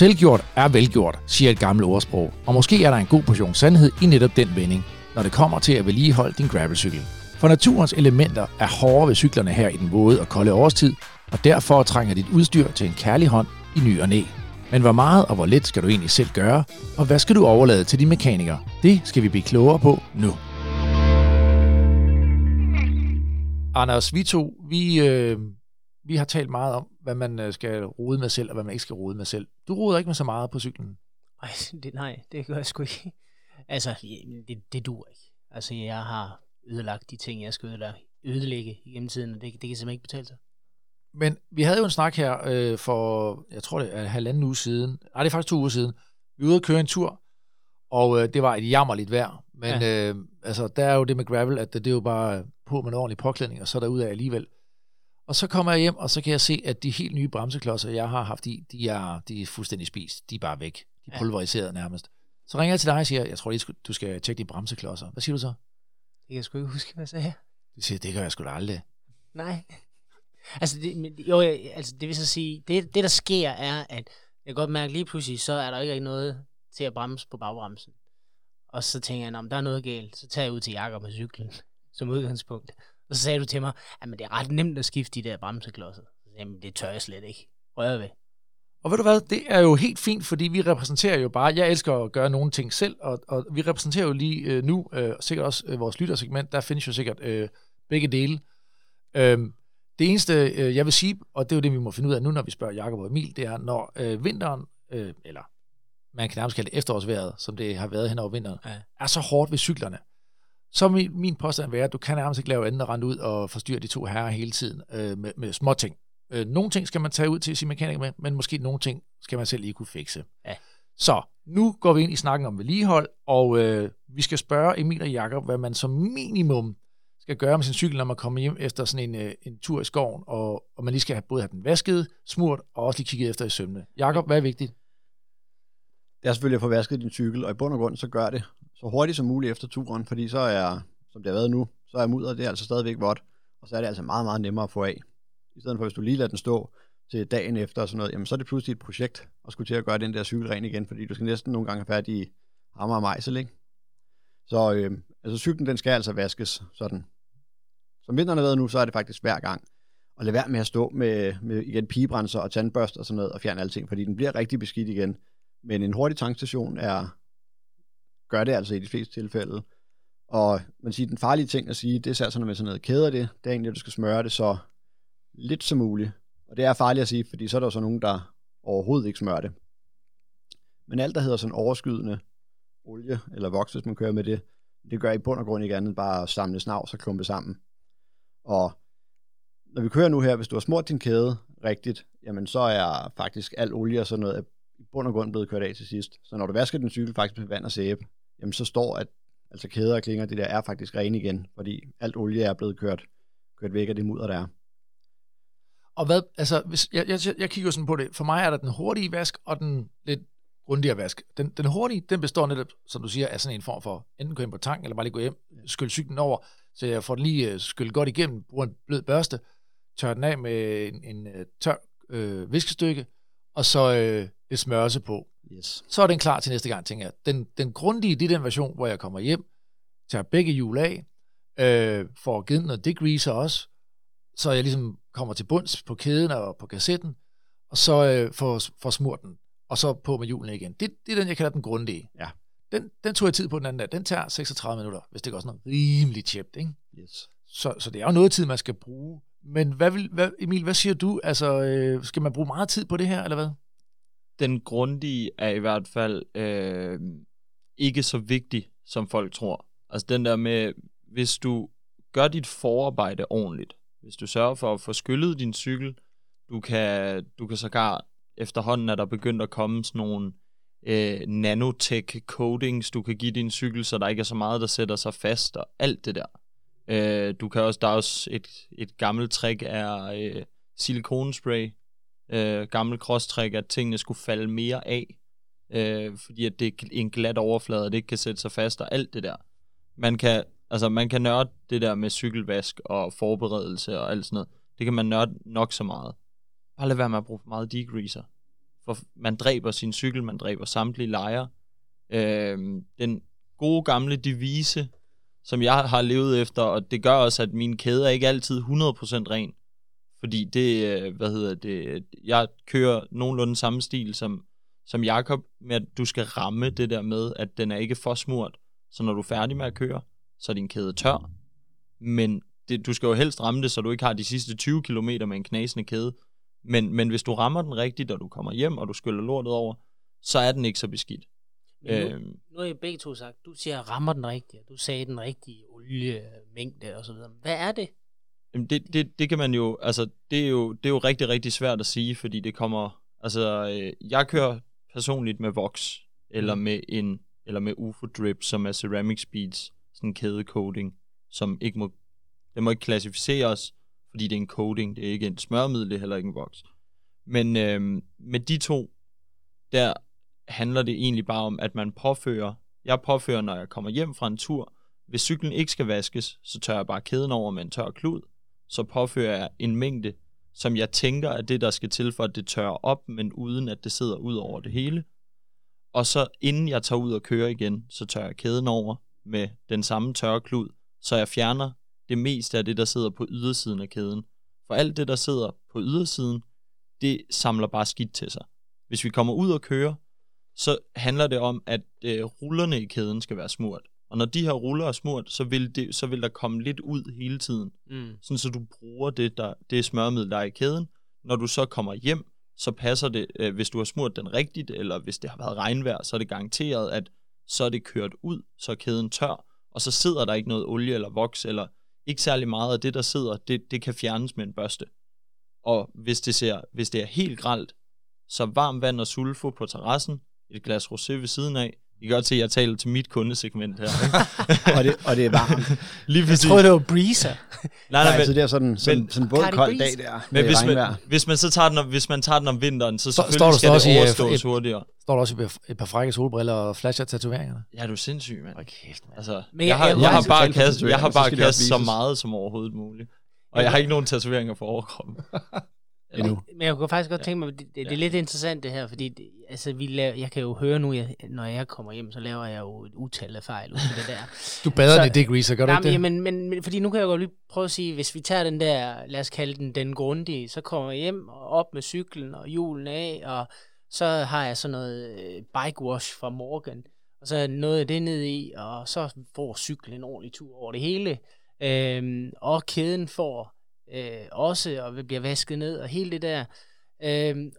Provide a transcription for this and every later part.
Selvgjort er velgjort, siger et gammelt ordsprog, og måske er der en god portion sandhed i netop den vending, når det kommer til at vedligeholde din gravelcykel. For naturens elementer er hårde ved cyklerne her i den våde og kolde årstid, og derfor trænger dit udstyr til en kærlig hånd i ny og næ. Men hvor meget og hvor lidt skal du egentlig selv gøre, og hvad skal du overlade til de mekanikere? Det skal vi blive klogere på nu. Anders, vi har talt meget om, hvad man skal rode med selv, og hvad man ikke skal rode med selv. Du roder ikke med så meget på cyklen? Nej, det gør jeg sgu ikke. Altså, det dur ikke. Altså, jeg har ødelagt de ting, jeg skal ødelægge igennem tiden, og det kan simpelthen ikke betale sig. Men vi havde jo en snak her for, jeg tror det er halvanden uge siden. Nej, det er faktisk 2 uger siden. Vi var ude at køre en tur, og det var et jammerligt vejr. Men ja. Altså, der er jo det med gravel, at det er jo bare på med en ordentlig påklædning, og så derudad alligevel. Og så kommer jeg hjem, og så kan jeg se, at de helt nye bremseklodser, jeg har haft i, de er fuldstændig spist. De er bare væk. De er pulveriseret nærmest. Så ringer jeg til dig og siger, jeg tror lige, du skal tjekke de bremseklodser. Hvad siger du så? Det kan jeg sgu ikke huske, hvad jeg sagde. Du siger, det gør jeg sgu da aldrig. Nej. Altså, det vil så sige, det der sker er, at jeg godt mærker lige pludselig, så er der ikke noget til at bremse på bagbremsen. Og så tænker jeg, om der er noget galt, så tager jeg ud til Jakob med cyklen som udgangspunkt. Og så sagde du til mig, at det er ret nemt at skifte de der bremseklodser. Jamen, det tør jeg slet ikke. Rører ved. Og ved du hvad, det er jo helt fint, fordi vi repræsenterer jo bare, jeg elsker at gøre nogle ting selv, og vi repræsenterer jo lige nu, sikkert også vores lyttersegment, der findes jo sikkert begge dele. Det eneste, jeg vil sige, og det er jo det, vi må finde ud af nu, når vi spørger Jakob og Emil, det er, når vinteren, eller man kan nærmest kalde det efterårsværet, som det har været hen over vinteren, er så hårdt ved cyklerne, så vil min påstand være, at du kan nærmest ikke lave andet og rende ud og forstyrre de 2 herrer hele tiden med små ting. Nogle ting skal man tage ud til sin mekaniker med, men måske nogle ting skal man selv lige kunne fikse. Ja. Så nu går vi ind i snakken om vedligehold, og vi skal spørge Emil og Jakob, hvad man som minimum skal gøre med sin cykel, når man kommer hjem efter sådan en tur i skoven, og man lige skal både have den vasket, smurt, og også lige kigget efter i sømmene. Jakob, hvad er vigtigt? Det er selvfølgelig at få vasket din cykel, og i bund og grund så gør det så hurtigt som muligt efter turen, fordi så er, som det har været nu, så er mudderet, det er altså stadigvæk vådt, og så er det altså meget, meget nemmere at få af. I stedet for, hvis du lige lader den stå til dagen efter og sådan noget, jamen så er det pludselig et projekt at skulle til at gøre den der cykel ren igen, fordi du skal næsten nogle gange have fat i hammer og mejsel, ikke? Så altså cyklen, den skal altså vaskes sådan. Som vinteren har været nu, så er det faktisk hver gang. Og lad være med at stå med igen pigebrænser og tandbørst og sådan noget og fjerne alting, fordi den bliver rigtig beskidt igen. Men en hurtig tankstation gør det altså i de fleste tilfælde. Og man siger, den farlige ting at sige, det er særligt, når man sådan noget kæder det er egentlig, at du skal smøre det så lidt som muligt. Og det er farligt at sige, fordi så er der jo så nogen, der overhovedet ikke smører det. Men alt, der hedder sådan overskydende olie eller voks, hvis man kører med det, det gør i bund og grund ikke andet bare at samle snavs og klumpe sammen. Og når vi kører nu her, hvis du har smurt din kæde rigtigt, jamen så er faktisk al olie og sådan noget i bund og grund blevet kørt af til sidst. Så når du vasker din cykel faktisk med vand og sæbe, jamen så står at altså kæder og klinger, det der er faktisk rene igen, fordi alt olie er blevet kørt væk af det mudder, der er. Og hvad, altså, hvis jeg kigger sådan på det, for mig er der den hurtige vask og den lidt grundigere vask. Den hurtige, den består netop, som du siger, af sådan en form for, enten gå ind på tanken, eller bare lige gå hjem, skylle cyklen over, så jeg får den lige skyllet godt igennem, bruger en blød børste, tør den af med en tør viskestykke, og så lidt smørelse på. Yes. Så er den klar til næste gang, tænker jeg. Den grundige, det er den version, hvor jeg kommer hjem, tager begge hjul af, får givet noget degreaser også, så jeg ligesom kommer til bunds på kæden og på kassetten, og så får smurt den, og så på med hjulene igen. Det er den, jeg kalder den grundige. Ja. Den tog jeg tid på den anden dag. Den tager 36 minutter, hvis det går sådan noget rimelig tjept, ikke? Yes. Så det er jo noget tid, man skal bruge. Men Emil, hvad siger du? Altså, skal man bruge meget tid på det her, eller hvad? Den grundige er i hvert fald ikke så vigtig, som folk tror. Altså den der med, hvis du gør dit forarbejde ordentligt, hvis du sørger for at få skyllet din cykel, du kan sågar efterhånden, at der begyndt at komme sådan nogle nanotech-coatings, du kan give din cykel, så der ikke er så meget, der sætter sig fast og alt det der. Du kan også, der er også et gammelt trick er silikonespray, gammelt cross-trick, at tingene skulle falde mere af, fordi at det er en glat overflade, og det ikke kan sætte sig fast og alt det der. Man kan nørde det der med cykelvask og forberedelse og alt sådan noget. Det kan man nørde nok så meget. Bare lad være med at bruge for meget degreaser. for man dræber sin cykel, man dræber samtlige lejre. Den gode gamle devise, som jeg har levet efter, og det gør også, at mine kæder ikke altid 100% ren, fordi det, jeg kører nogenlunde samme stil som Jakob, med at du skal ramme det der med, at den er ikke for smurt, så når du er færdig med at køre, så er din kæde tør, men du skal jo helst ramme det, så du ikke har de sidste 20 km med en knasende kæde, men hvis du rammer den rigtigt, og du kommer hjem, og du skyller lortet over, så er den ikke så beskidt. Nu har I begge to sagt, du siger, rammer den rigtigt, du sagde den rigtige oliemængde og så videre. Hvad er det? Det kan man jo, altså det er jo rigtig, rigtig svært at sige, fordi det kommer, altså jeg kører personligt med Vox, eller med UFO Drip, som er Ceramic Speeds, sådan en kædecoating, som ikke må, det må ikke klassificeres, fordi det er en coating, det er ikke en smørmiddel, det er heller ikke en Vox. Men med de to, der handler det egentlig bare om, at jeg påfører, når jeg kommer hjem fra en tur, hvis cyklen ikke skal vaskes, så tørrer jeg bare kæden over med en tør klud, så påfører jeg en mængde, som jeg tænker er det, der skal til for, at det tørrer op, men uden at det sidder ud over det hele. Og så inden jeg tager ud og kører igen, så tørrer jeg kæden over med den samme tørre klud, så jeg fjerner det meste af det, der sidder på ydersiden af kæden. For alt det, der sidder på ydersiden, det samler bare skidt til sig. Hvis vi kommer ud og kører, så handler det om, at rullerne i kæden skal være smurt. Og når de her ruller er smurt, så vil der komme lidt ud hele tiden. Sådan, så du bruger det smørmiddel, der er i kæden. Når du så kommer hjem, så passer det, hvis du har smurt den rigtigt, eller hvis det har været regnvejr, så er det garanteret, at så er det kørt ud, så er kæden tør, og så sidder der ikke noget olie eller voks, eller ikke særlig meget af det, der sidder, det kan fjernes med en børste. Og hvis det er helt grelt, så varmt vand og sulfo på terrassen, et glas rosé ved siden af. I kan godt se, at jeg taler til mit kundesegment her. og det er varmt. Lige jeg troede, det var breezer. Nej, altså det er sådan en vådkold dag der. Men hvis man tager den om vinteren, så selvfølgelig skal det overstås hurtigere. Står der også et par frække solbriller og flasher-tatoveringer? Ja, du er sindssyg, mand. Okay, altså, jeg har bare kastet så meget som overhovedet muligt. Og jeg har ikke nogen tatoveringer for overkroppen. Men jeg kunne faktisk godt tænke mig, det er lidt interessant det her, fordi jeg kan jo høre nu, når jeg kommer hjem, så laver jeg jo et utal af fejl ud af det der. Du bader det greaser, gør du ikke det? Men fordi nu kan jeg jo lige prøve at sige, hvis vi tager den der, lad os kalde den grundige, så kommer jeg hjem og op med cyklen og hjulene af, og så har jeg sådan noget bike wash fra Morgan, og så nåede jeg det ned i, og så får cyklen en ordentlig tur over det hele, og kæden får... også, og bliver vasket ned, og hele det der,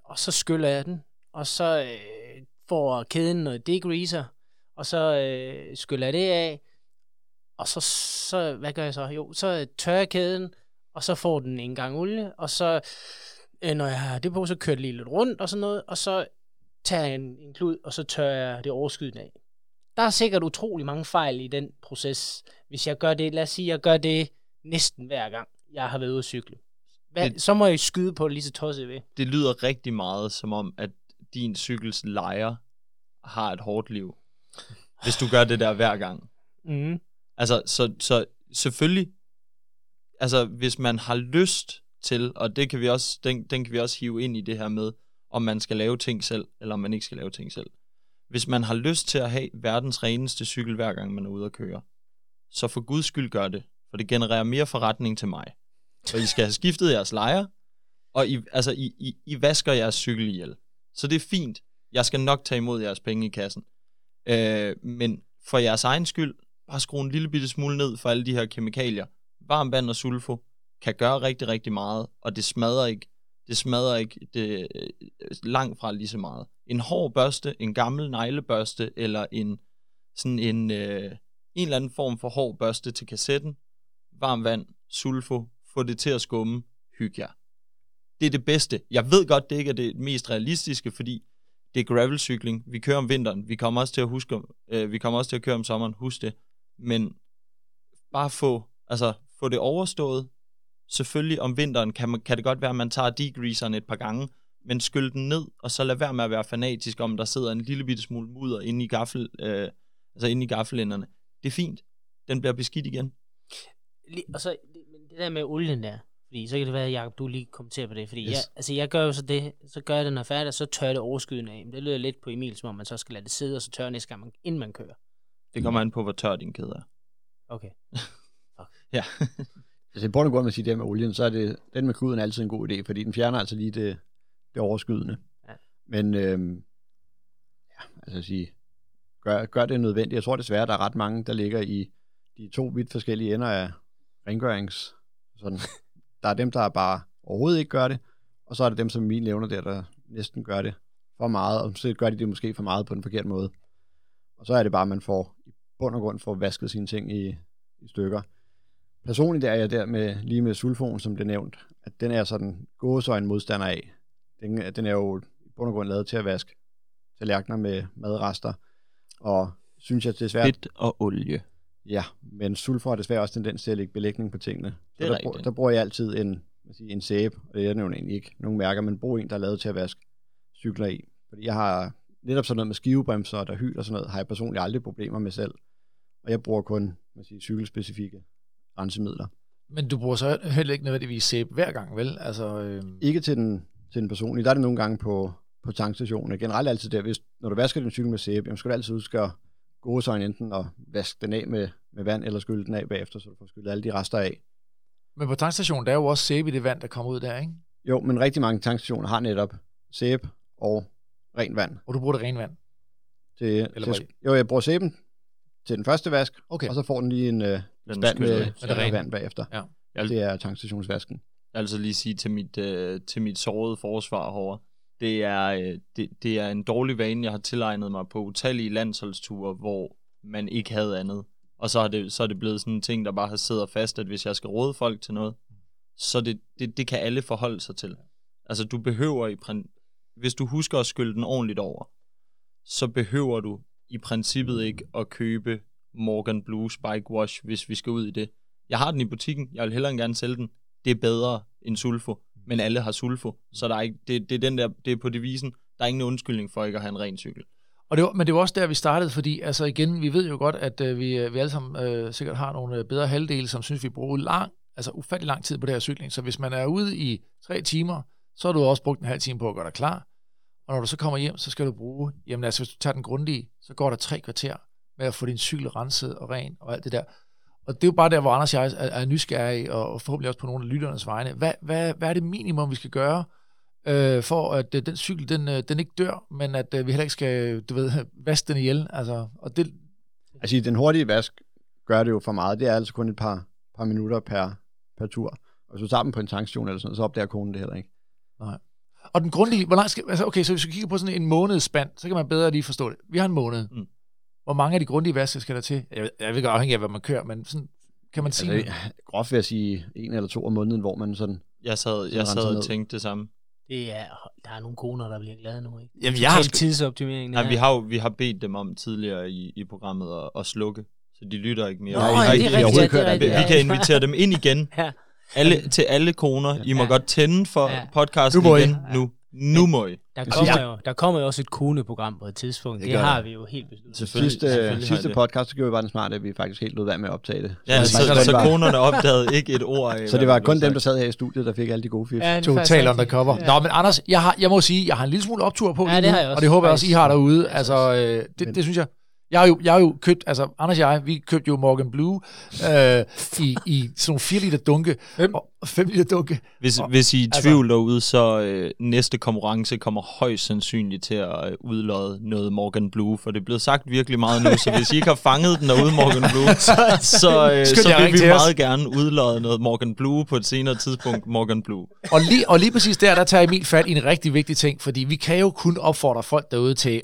og så skyller jeg den, og så får kæden noget degreaser, og så skyller jeg det af, og så hvad gør jeg så? Jo, så tørrer jeg kæden, og så får den en gang olie, og så, når jeg har det på, så kører det lige lidt rundt, og sådan noget, og så tager jeg en klud, og så tørrer jeg det overskydende af. Der er sikkert utrolig mange fejl i den proces, hvis jeg gør det, lad os sige, jeg gør det næsten hver gang, jeg har været ude at cykle. Så må jeg skyde på det lige så tosset ved. Det lyder rigtig meget som om, at din cykels lejer har et hårdt liv, hvis du gør det der hver gang. Mm. Altså, så selvfølgelig, altså hvis man har lyst til, og det kan vi også, den kan vi også hive ind i det her med, om man skal lave ting selv, eller om man ikke skal lave ting selv. Hvis man har lyst til at have verdens reneste cykel, hver gang man er ude at køre, så for guds skyld gør det, for det genererer mere forretning til mig. Så I skal have skiftet jeres lejer, og I vasker jeres cykel ihjel. Så det er fint. Jeg skal nok tage imod jeres penge i kassen. Men for jeres egen skyld, bare skru en lille bitte smule ned for alle de her kemikalier. Varmt vand og sulfo kan gøre rigtig, rigtig meget, og det smadrer ikke. Det smadrer ikke det, langt fra lige så meget. En hård børste, en gammel neglebørste, eller en eller anden form for hård børste til kassetten, varmt vand, sulfo, få det til at skumme, hygge jer. Det er det bedste. Jeg ved godt, det ikke er det mest realistiske, fordi det er gravelcykling. Vi kører om vinteren. Vi kommer også til at vi kommer også til at køre om sommeren. Husk det. Men bare få det overstået. Selvfølgelig om vinteren kan det godt være, at man tager degreaseren et par gange, men skyld den ned, og så lad være med at være fanatisk om, der sidder en lille bitte smule mudder inde i gaffelænderne. Det er fint. Den bliver beskidt igen. Og så det der med olien der, Fordi så kan det være, Jacob, du lige kommenterer på det. Fordi yes. jeg gør jo så det, så gør jeg det, når færdig, og så tør det overskydende af. Men det lyder lidt på Emil, som om man så skal lade det sidde, og så tør næste gang, inden man kører. Det kommer an på, hvor tør din kæde er. Okay. Ja. Altså i bund og grund, at sige det med olien, så er det, den med kluden er altid en god idé, fordi den fjerner altså lige det overskydende. Ja. Men gør det nødvendigt. Jeg tror desværre, der er ret mange, der ligger i de to vidt forskellige ender af rengørings. Sådan. Der er dem, der bare overhovedet ikke gør det, og så er det dem, som mine nævner der næsten gør det for meget, og så gør de det måske for meget på den forkerte måde. Og så er det bare, at man får i bund og grund får vasket sine ting i stykker. Personligt der er jeg der med sulfon, som det nævnt, at den er sådan gåsøjne modstander af. Den er jo i bund og grund lavet til at vaske tallerkener med madrester, og synes jeg desværre... Fedt og olie. Ja, men sulfur har desværre også tendens til at lægge belægning på tingene. Så der bruger jeg altid en sæbe, og det er jo egentlig ikke nogen mærker, men brug en, der er lavet til at vaske cykler i. Fordi jeg har netop sådan noget med skivebremser og der hyl og sådan noget, har jeg personligt aldrig problemer med selv. Og jeg bruger kun cykelspecifikke rensemidler. Men du bruger så heller ikke nødvendigvis sæbe hver gang, vel? Altså, Ikke til den personlige. Der er det nogle gange på tankstationen. Generelt altid der, når du vasker din cykel med sæbe, jamen skal du altid huske gåsøjne enten at vaske den af med vand, eller skylle den af bagefter, så du får skyllet alle de rester af. Men på tankstationen, der er jo også sæbe i det vand, der kommer ud der, ikke? Jo, men rigtig mange tankstationer har netop sæbe og ren vand. Og du bruger det ren vand? Jeg bruger sæben til den første vask, okay. Og så får den lige en stand med vand bagefter. Ja. Det er tankstationsvasken. Jeg vil altså lige sige til mit sårede forsvar herovre. Det er en dårlig vane, jeg har tilegnet mig på utallige landsholdsture, hvor man ikke havde andet. Og så er det blevet sådan en ting, der bare har siddet fast, at hvis jeg skal råde folk til noget, så det kan alle forholde sig til. Altså du behøver hvis du husker at skylle den ordentligt over, så behøver du i princippet ikke at købe Morgan Blues Bike Wash, hvis vi skal ud i det. Jeg har den i butikken, jeg vil hellere end gerne sælge den. Det er bedre end sulfo. Men alle har sulfo, så der er ikke, det er den der, det er på devisen, der er ingen undskyldning for ikke at have en ren cykel. Og det var også der, vi startede, fordi altså igen, vi ved jo godt, at vi alle sammen sikkert har nogle bedre halvdele, som synes, vi bruger ufattelig lang tid på det her cykling. Så hvis man er ude i 3 timer, så har du også brugt en halv time på at gøre dig klar. Og når du så kommer hjem, så skal du hvis du tager den grundige, så går der 3 kvarter med at få din cykel renset og ren og alt det der. Og det er jo bare der, hvor Anders og jeg er nysgerrige, og forhåbentlig også på nogle af lytternes vegne. Hvad er det minimum, vi skal gøre, for at den cykel, den ikke dør, men at vi heller ikke skal, vaske den ihjel? Altså, den hurtige vask gør det jo for meget. Det er altså kun et par minutter per tur. Og så tager man på en tankstation eller sådan noget, så opdager konen det heller ikke. Nej. Og den grundige, hvor langt skal... Altså okay, så hvis vi kigger på sådan en månedsspand, så kan man bedre lige forstå det. Vi har en måned. Mm. Hvor mange af de grundige vasker skal der til? Jeg ved ikke afhængig af, hvad man kører, men sådan, kan man sige... Altså, groft vil jeg sige 1 eller 2 om måneden, hvor man sådan... Jeg sad og tænkte det samme. Der er nogle koner, der bliver glade nu, ikke? Jamen, tidsoptimeringen. Nej, vi har bedt dem om tidligere i programmet at slukke, så de lytter ikke mere. Vi kan invitere dem ind igen. Ja. Til alle koner. I må godt tænde for podcasten igen nu. Nu må I. Der kommer jo også et koneprogram på et tidspunkt. Det har vi jo helt besluttet. Sidste podcast, så gjorde vi bare den smarte, at vi faktisk helt lød være med at optage det. Ja, så konerne opdagede ikke et ord. Så det var kun dem, der sad her i studiet, der fik alle de gode fif. Ja, total undercover. Ja. Nå, men Anders, jeg må sige, jeg har en lille smule optur på. Ja, det har jeg også. Og det håber jeg også, I har derude. Altså, det synes jeg. Jeg har jo købt, altså Anders og jeg, vi købte jo Morgan Blue i sådan nogle 4 liter dunke. 5 liter dunke. Hvis I er i tvivl derude, så næste konkurrence kommer højst sandsynligt til at udlodde noget Morgan Blue, for det er blevet sagt virkelig meget nu, så hvis I ikke har fanget den derude, Morgan Blue, så vil vi meget gerne udlodde noget Morgan Blue på et senere tidspunkt, Morgan Blue. Og lige præcis der tager Emil fat i en rigtig vigtig ting, fordi vi kan jo kun opfordre folk derude til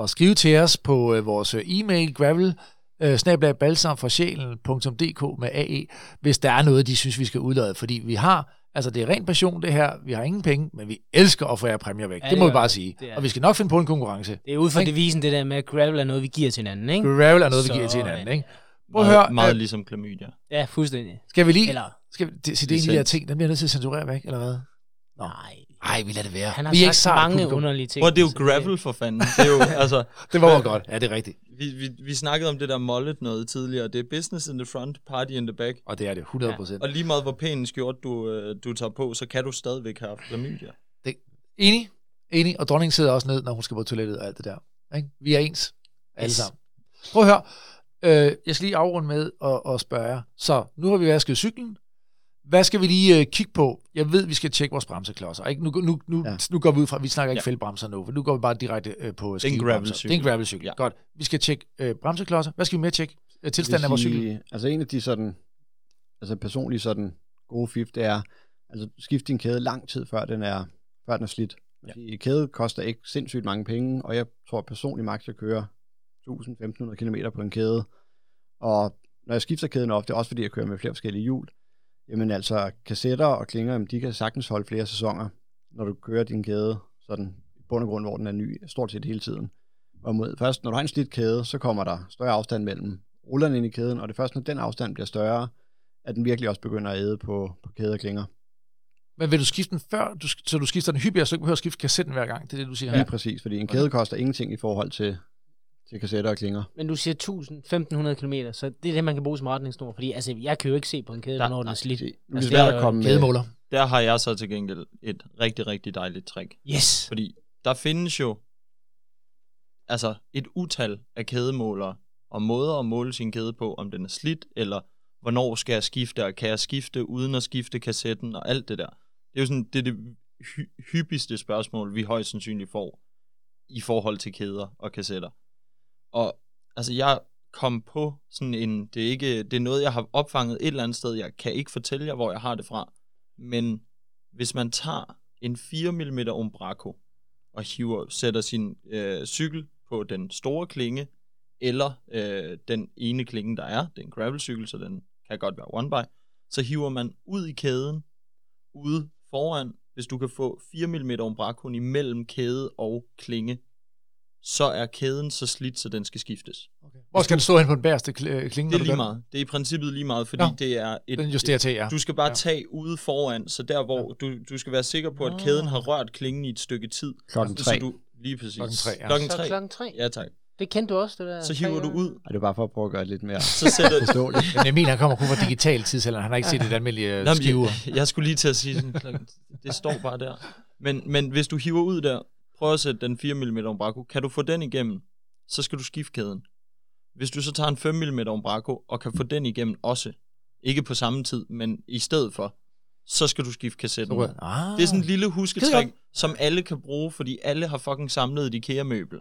at skrive til os på vores e-mail, gravel@balsamforsjælen.dk med AE, hvis der er noget, de synes, vi skal udlade. Fordi vi har, altså det er ren passion det her, vi har ingen penge, men vi elsker at få jer præmier væk. Ja, det må vi bare sige. Og vi skal nok finde på en konkurrence. Det er ud fra devisen det der med, at gravel er noget, vi giver til hinanden, ikke? Gravel er noget, vi giver til hinanden, ikke? Prøv at høre. Meget ligesom klamydia. Ja, fuldstændig. Skal vi lige... Eller, skal vi, det er en af de her ting, den bliver nødt til at censurere væk, eller hvad? Nå. Nej. Ej, vi lader det være. Han har vi er sagt mange publikum. Underlige ting. Hvor det er jo gravel for fanden. Det er jo, altså, det var jo godt. Ja, det er rigtigt. Vi snakkede om det der mullet noget tidligere. Det er business in the front, party in the back. Og det er det 100%. Ja. Og lige meget hvor pæn skjort du tager på, så kan du stadigvæk have familier. Enig. Og dronningen sidder også ned, når hun skal på toilettet og alt det der. Ikke? Vi er ens. Alle sammen. Prøv at høre. Jeg skal lige afrunde med at spørge jer. Så nu har vi vasket cyklen. Hvad skal vi lige kigge på? Jeg ved, vi skal tjekke vores bremseklodser. Ikke? Nu går vi ud fra, vi snakker ikke fældebremser nu, for nu går vi bare direkte på skibremser. Det er en gravelcykel. Ja. Godt. Vi skal tjekke bremseklodser. Hvad skal vi mere tjekke? Tilstanden af vores cykel. Altså en af de sådan, altså personlige sådan gode fif, det er, altså skift din kæde lang tid før den er slidt. Ja. Kæde koster ikke sindssygt mange penge, og jeg tror personligt maks jeg kører 1.500 km på en kæde. Og når jeg skifter kæden ofte, også fordi jeg kører med flere forskellige hjul, jamen altså, kassetter og klinger, jamen, de kan sagtens holde flere sæsoner, når du kører din kæde sådan i bund og grund, hvor den er ny, stort set hele tiden. Først, når du har en slidt kæde, så kommer der større afstand mellem rullerne ind i kæden, og det er først, når den afstand bliver større, at den virkelig også begynder at æde på kæde og klinger. Men vil du skifte den før, så du skifter den hyppigere, så du behøver at skifte kassetten hver gang? Det er det, du siger her. Ja, præcis, fordi en kæde koster ingenting i forhold til kassetter og klinger. Men du siger 1.500 km, så det er det, man kan bruge som retningsnord, fordi altså, jeg kan jo ikke se på en kæde, når den er slidt. Altså, det er jo kædemåler. Der har jeg så til gengæld et rigtig, rigtig dejligt trick. Yes! Fordi der findes jo altså et utal af kædemålere og måder at måle sin kæde på, om den er slidt, eller hvornår skal jeg skifte, og kan jeg skifte uden at skifte kassetten og alt det der. Det er jo sådan, det hyppigste spørgsmål, vi højst sandsynligt får i forhold til kæder og kassetter. Og altså, jeg kom på sådan en, det er noget, jeg har opfanget et eller andet sted, jeg kan ikke fortælle jer, hvor jeg har det fra, men hvis man tager en 4 mm Umbraco og sætter sin cykel på den store klinge, eller den ene klinge, der er, det er en gravelcykel, så den kan godt være one-by, så hiver man ud i kæden, ude foran, hvis du kan få 4 mm Umbracoen imellem kæde og klinge, så er kæden så slidt, så den skal skiftes. Okay. Hvor skal den stå hen på den bagerste klinge? Det er lige meget. Det er i princippet lige meget, fordi det er den justerer til, ja. Du skal bare tage ude foran, så der hvor du skal være sikker på, at kæden har rørt klingen i et stykke tid. Klokken 3. Lige præcis. Klokken 3. Ja, tak. Det kendte du også, det der. Så hiver du ud. Og det er bare for at prøve at gøre det lidt mere forståeligt. Men Emil, han kommer kun fra digital tidsalder. Han har ikke set det almindelige skiver. Jeg skulle lige til at sige sådan, det står bare der. Men hvis du hiver ud der, prøv at sætte den 4 mm Umbraco. Kan du få den igennem, så skal du skifte kæden. Hvis du så tager en 5 mm Umbraco og kan få den igennem også, ikke på samme tid, men i stedet for, så skal du skifte kassetten. Okay. Det er sådan en lille husketræk, som alle kan bruge, fordi alle har fucking samlet et IKEA-møbel.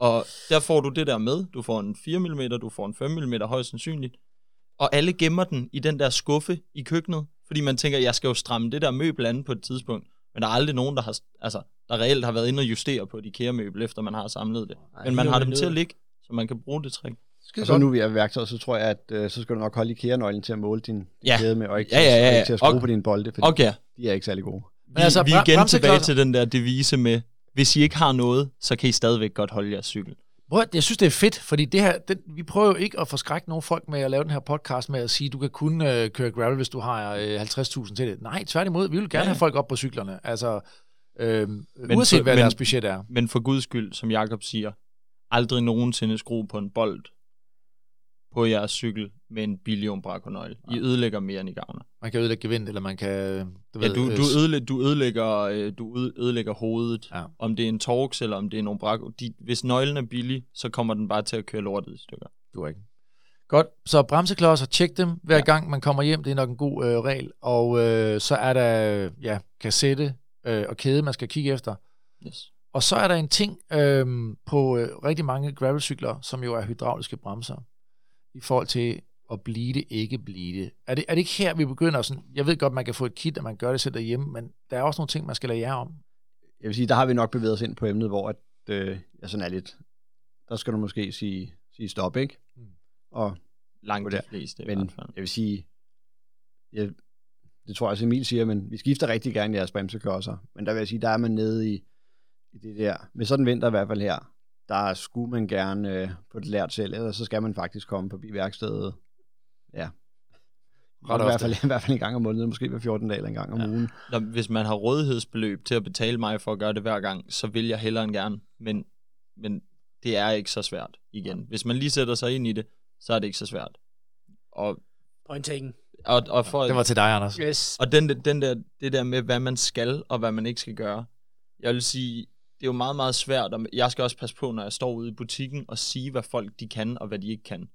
Og der får du det der med. Du får en 4 mm, du får en 5 mm højst sandsynligt. Og alle gemmer den i den der skuffe i køkkenet, fordi man tænker, jeg skal jo stramme det der møbel an på et tidspunkt. Men der er aldrig nogen, der reelt har været inde og justere på et IKEA-møbel, efter man har samlet det. Men man har dem til at ligge, så man kan bruge det trick. Og så nu vi er værktøjet, så tror jeg, at så skal du nok holde IKEA-nøglen til at måle din kæde med, og ikke til at skrue på dine bolde, fordi de er ikke særlig gode. Men altså, vi er igen tilbage til den der devise med, hvis I ikke har noget, så kan I stadigvæk godt holde jeres cykel. Jeg synes, det er fedt, fordi det her, vi prøver jo ikke at forskrække nogen folk med at lave den her podcast med at sige, du kan kun køre gravel, hvis du har 50.000 til det. Nej, tværtimod, vi vil gerne have folk op på cyklerne. Altså, uanset hvad deres budget er. Men for guds skyld, som Jakob siger, aldrig nogensinde skrue på en bold på jeres cykel med en billig Umbraco-nøgle. I ødelægger mere end I gavner. Man kan ødelægge gevind, eller man kan... Du ødelægger hovedet. Ja. Om det er en Torx, eller om det er en Umbraco. Hvis nøglen er billig, så kommer den bare til at køre lortet i stykker. Du er ikke. Godt, så bremseklodser, tjek dem hver gang man kommer hjem. Det er nok en god regel. Og så er der kassette og kæde, man skal kigge efter. Yes. Og så er der en ting på rigtig mange gravelcykler, som jo er hydrauliske bremser. I forhold til at blive det, ikke blive det. Er det ikke her, vi begynder sådan... Jeg ved godt, man kan få et kit, og man gør det selv derhjemme, men der er også nogle ting, man skal lade jer om. Jeg vil sige, der har vi nok bevæget os ind på emnet, hvor at, jeg sådan er lidt... Der skal du måske sige stop, ikke? Og langt de fleste. Men jeg vil sige... det tror jeg også Emil siger, men vi skifter rigtig gerne jeres bremseklodser. Men der vil jeg sige, der er man nede i det der... Med sådan vinter i hvert fald her... Der skulle man gerne få det lært selv, eller så skal man faktisk komme på værkstedet. Ja. I hvert fald en gang om måneden, måske hver 14 dage eller en gang om ugen. Nå, hvis man har rådighedsbeløb til at betale mig for at gøre det hver gang, så vil jeg hellere end gerne, men det er ikke så svært igen. Hvis man lige sætter sig ind i det, så er det ikke så svært. Og pointing. Og for, det var til dig, Anders. Yes. Og det der med, hvad man skal og hvad man ikke skal gøre. Jeg vil sige, det er jo meget, meget svært, og jeg skal også passe på, når jeg står ude i butikken og sige, hvad folk de kan og hvad de ikke kan.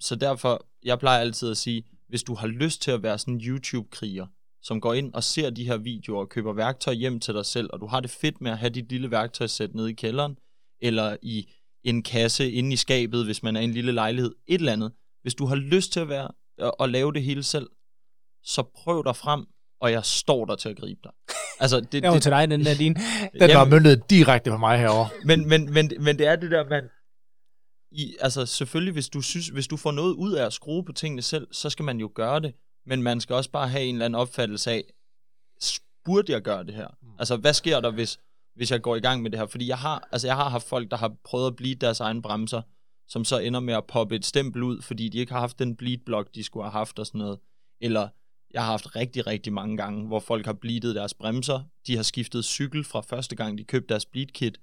Så derfor, jeg plejer altid at sige, hvis du har lyst til at være sådan en YouTube-kriger, som går ind og ser de her videoer og køber værktøj hjem til dig selv, og du har det fedt med at have dit lille værktøjsæt nede i kælderen, eller i en kasse inde i skabet, hvis man er i en lille lejlighed, et eller andet. Hvis du har lyst til at være og lave det hele selv, så prøv dig frem, og jeg står der til at gribe dig. Altså, det var til dig, den der din. Den var møntet direkte på mig herovre. Men det er det der, man... Altså selvfølgelig, hvis du får noget ud af at skrue på tingene selv, så skal man jo gøre det. Men man skal også bare have en eller anden opfattelse af, burde jeg gøre det her? Altså, hvad sker der, hvis jeg går i gang med det her? Fordi jeg har haft folk, der har prøvet at bleede deres egne bremser, som så ender med at poppe et stempel ud, fordi de ikke har haft den bleed-blok, de skulle have haft og sådan noget. Eller jeg har haft rigtig, rigtig mange gange, hvor folk har bleedet deres bremser. De har skiftet cykel fra første gang, de købte deres bleed-kit,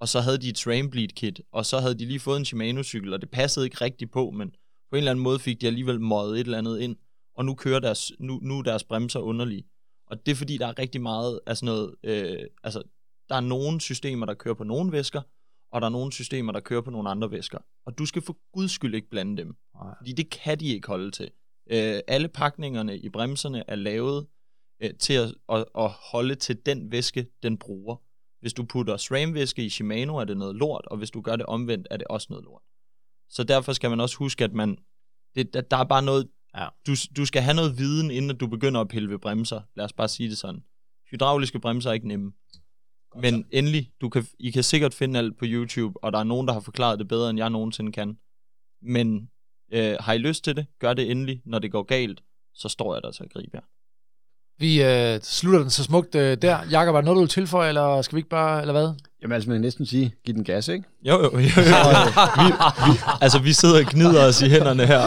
og så havde de et SRAM bleed-kit, og så havde de lige fået en Shimano-cykel, og det passede ikke rigtigt på, men på en eller anden måde fik de alligevel møjet et eller andet ind, og nu kører nu er deres bremser underlige. Og det er fordi, der er rigtig meget af sådan noget... der er nogle systemer, der kører på nogle væsker, og der er nogle systemer, der kører på nogle andre væsker. Og du skal for guds skyld ikke blande dem. Nej. Fordi det kan de ikke holde til. Alle pakningerne i bremserne er lavet til at holde til den væske, den bruger. Hvis du putter SRAM-væske i Shimano, er det noget lort, og hvis du gør det omvendt, er det også noget lort. Så derfor skal man også huske, at der er bare noget... Ja. Du skal have noget viden, inden du begynder at pille ved bremser. Lad os bare sige det sådan. Hydrauliske bremser er ikke nemme. Men endelig, I kan sikkert finde alt på YouTube, og der er nogen, der har forklaret det bedre, end jeg nogensinde kan. Men har I lyst til det, gør det endelig. Når det går galt, så står jeg der til at gribe jer. Vi slutter den så smukt der. Jakob, er der noget, du vil tilføje, eller skal vi ikke bare, eller hvad? Jamen altså, man kan næsten sige, giv den gas, ikke? Jo. Vi sidder og gnider os i hænderne her,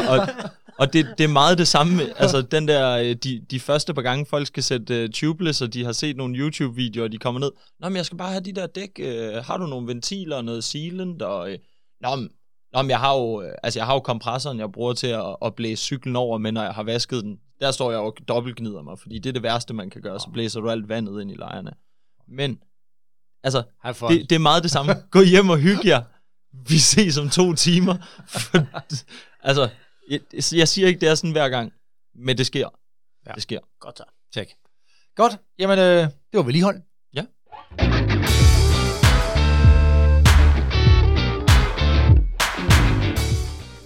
og det er meget det samme. Altså, den der, de første par gange, folk skal sætte tubeless, og de har set nogle YouTube-videoer, og de kommer ned. Nå, men jeg skal bare have de der dæk. Har du nogle ventiler, noget sealant? Og, Nå, men jeg har jo kompressoren, jeg bruger til at blæse cyklen over, men når jeg har vasket den, der står jeg og dobbeltgnider mig, fordi det er det værste, man kan gøre. Så blæser du alt vandet ind i lejrene. Men, altså, det er meget det samme. Gå hjem og hygge jer. Vi ses om 2 timer. Altså... Jeg siger ikke, det er sådan hver gang, men det sker. Ja. Det sker. Godt så. Tak. Godt. Jamen, det var vedligehold. Ja.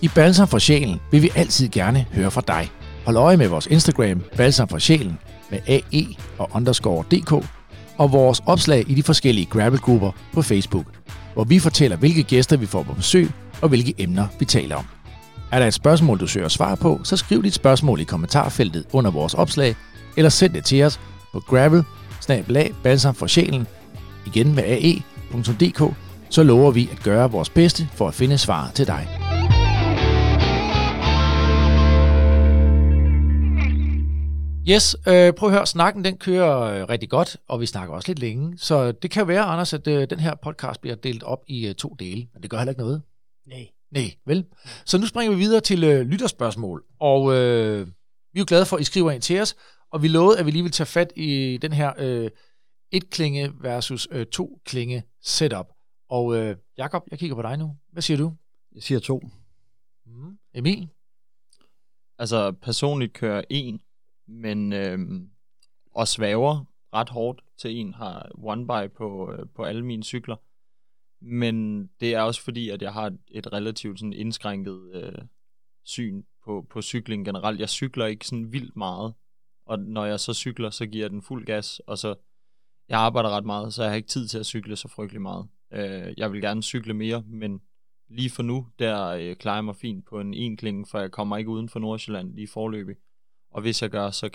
I Balsam for Sjælen vil vi altid gerne høre fra dig. Hold øje med vores Instagram, Balsam for Sjælen, med AE og _DK, og vores opslag i de forskellige gravelgrupper på Facebook, hvor vi fortæller, hvilke gæster vi får på besøg, og hvilke emner vi taler om. Er der et spørgsmål, du søger svar på, så skriv dit spørgsmål i kommentarfeltet under vores opslag, eller send det til os på gravel@balsamforsjælen, igen med ae.dk, så lover vi at gøre vores bedste for at finde svaret til dig. Yes, prøv at høre, snakken den kører rigtig godt, og vi snakker også lidt længe, så det kan være, Anders, at den her podcast bliver delt op i 2 dele, men det gør heller ikke noget. Nej, vel? Så nu springer vi videre til lytterspørgsmål, og vi er jo glade for, at I skriver ind til os, og vi lovede, at vi lige vil tage fat i den her 1 klinge versus 2 klinge setup. Og Jakob, jeg kigger på dig nu. Hvad siger du? Jeg siger 2. Emil? Altså, personligt kører 1, men og svæver ret hårdt til 1, har one-by på alle mine cykler. Men det er også fordi, at jeg har et relativt sådan indskrænket syn på cykling generelt. Jeg cykler ikke sådan vildt meget, og når jeg så cykler, så giver jeg den fuld gas, og så jeg arbejder ret meget, så jeg har ikke tid til at cykle så frygtelig meget. Jeg vil gerne cykle mere, men lige for nu, der klarer jeg mig fint på en enklinge, for jeg kommer ikke uden for Nordsjælland lige foreløbig. Og hvis jeg gør, så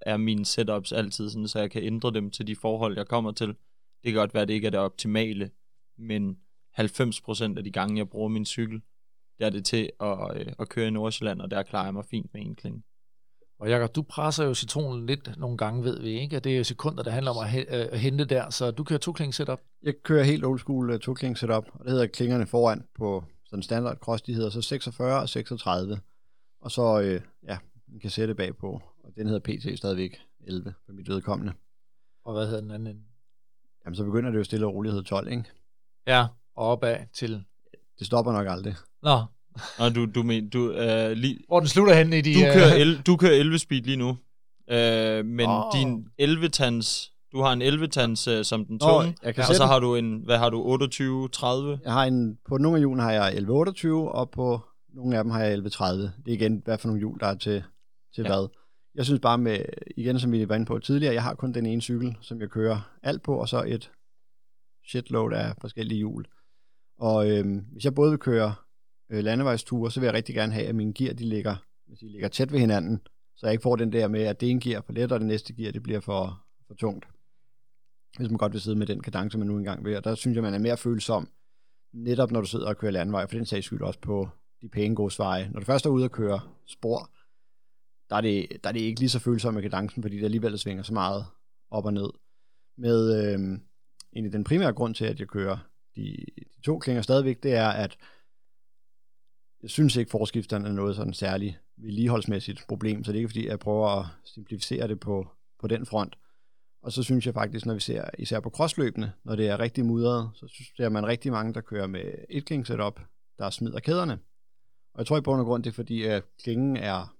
er mine setups altid sådan, så jeg kan ændre dem til de forhold, jeg kommer til. Det kan godt være, at det ikke er det optimale, men 90% af de gange, jeg bruger min cykel, der er det til at køre i Nordsjælland, og der klarer jeg mig fint med enkling. Og Jakob, du presser jo citronen lidt nogle gange, ved vi, ikke? Og det er jo sekunder, der handler om at hente der, så du kører tokling setup. Jeg kører helt old school tokling setup, og det hedder klingerne foran på sådan standard cross, de hedder så 46 og 36, og så en kassette bagpå, og den hedder PT stadigvæk 11 for mit vedkommende. Og hvad hedder den anden ende? Jamen, så begynder det jo stille og roligt 12, ikke? Ja, og opad til... Det stopper nok aldrig. Nå. Nå, hvor den slutter henne i de... Du kører 11-speed lige nu, men din 11-tans... Du har en 11-tans som den tunge, og så har du en... Hvad har du? 28-30? Jeg har en... På nogle af hjulene har jeg 11-28, og på nogle af dem har jeg 11-30. Det er igen, hvad for nogle hjul, der er til hvad. Jeg synes bare med, igen som vi var inde på tidligere, jeg har kun den ene cykel, som jeg kører alt på, og så et shitload af forskellige hjul. Og hvis jeg både vil køre landevejsture, så vil jeg rigtig gerne have, at mine gear, de ligger tæt ved hinanden, så jeg ikke får den der med, at det ene gear er for let, og det næste gear, det bliver for tungt. Hvis man godt vil sidde med den kadence, man nu engang vil, og der synes jeg, man er mere følsom, netop når du sidder og kører landevej, for den sags skyld også på de pæne godsveje. Når du først er ude og køre spor, der er det ikke lige så følsomt med kadencen, fordi det alligevel svinger så meget op og ned. Med egentlig den primære grund til, at jeg kører de to klinger stadigvæk, det er, at jeg synes ikke, forskifteren er noget sådan særligt vedligeholdsmæssigt problem, så det er ikke, fordi jeg prøver at simplificere det på den front. Og så synes jeg faktisk, når vi ser, især på crossløbene, når det er rigtig mudret, så ser man rigtig mange, der kører med et kling-setup, der smider kæderne. Og jeg tror i bund og grund, det er, fordi klingen er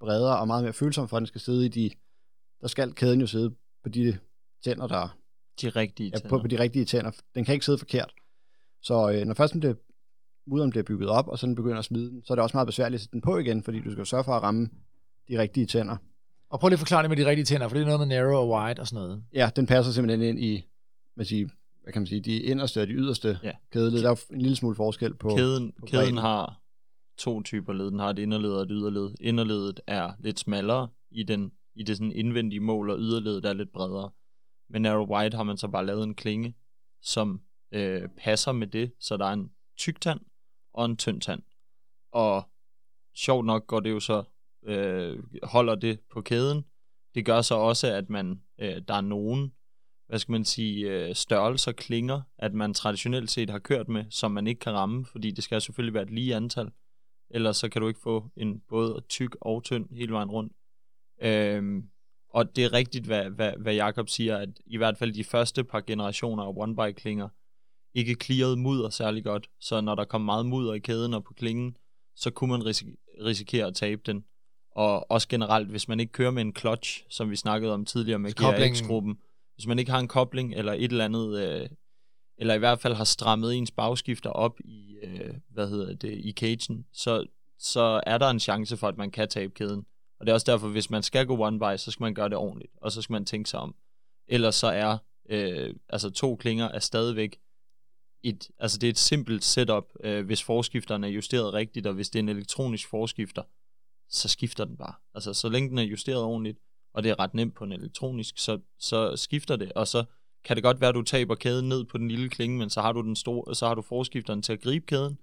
bredere og meget mere følsom for, at den skal sidde i de... Der skal kæden jo sidde på de tænder, der... De rigtige tænder. Ja, på de rigtige tænder. Den kan ikke sidde forkert. Så når først den bliver, udenom bliver bygget op, og så den begynder at smide den, så er det også meget besværligt at sætte den på igen, fordi du skal sørge for at ramme de rigtige tænder. Og prøv lige at forklare det med de rigtige tænder, for det er noget med narrow og wide og sådan noget. Ja, den passer simpelthen ind i, de inderste og de yderste kædeled. Der er en lille smule forskel på... Kæden har... to typer led. Den har et inderled og et yderled. Inderledet er lidt smallere i det sådan indvendige mål, og yderledet er lidt bredere. Men narrow wide har man så bare lavet en klinge, som passer med det, så der er en tyk tand og en tynd tand. Og sjovt nok går det jo så, holder det på kæden. Det gør så også, at man der er nogen, størrelser klinger, at man traditionelt set har kørt med, som man ikke kan ramme, fordi det skal selvfølgelig være et lige antal. Ellers så kan du ikke få en både tyk og tynd hele vejen rundt. Og det er rigtigt, hvad Jakob siger, at i hvert fald de første par generationer af one-bike-klinger ikke clearede mudder særlig godt. Så når der kom meget mudder i kæden og på klingen, så kunne man risikere at tabe den. Og også generelt, hvis man ikke kører med en clutch, som vi snakkede om tidligere med GRX-gruppen. Hvis man ikke har en kobling eller et eller andet... eller i hvert fald har strammet ens bagskifter op i, i cagen, så er der en chance for, at man kan tabe kæden. Og det er også derfor, hvis man skal gå one-by, så skal man gøre det ordentligt, og så skal man tænke sig om. Ellers så er, to klinger er stadigvæk det er et simpelt setup, hvis forskifteren er justeret rigtigt, og hvis det er en elektronisk forskifter, så skifter den bare. Altså, så længe den er justeret ordentligt, og det er ret nemt på en elektronisk, så skifter det, og så kan det godt være, at du taber kæden ned på den lille klinge, men så har du den store, så har du forskifteren til at gribe kæden,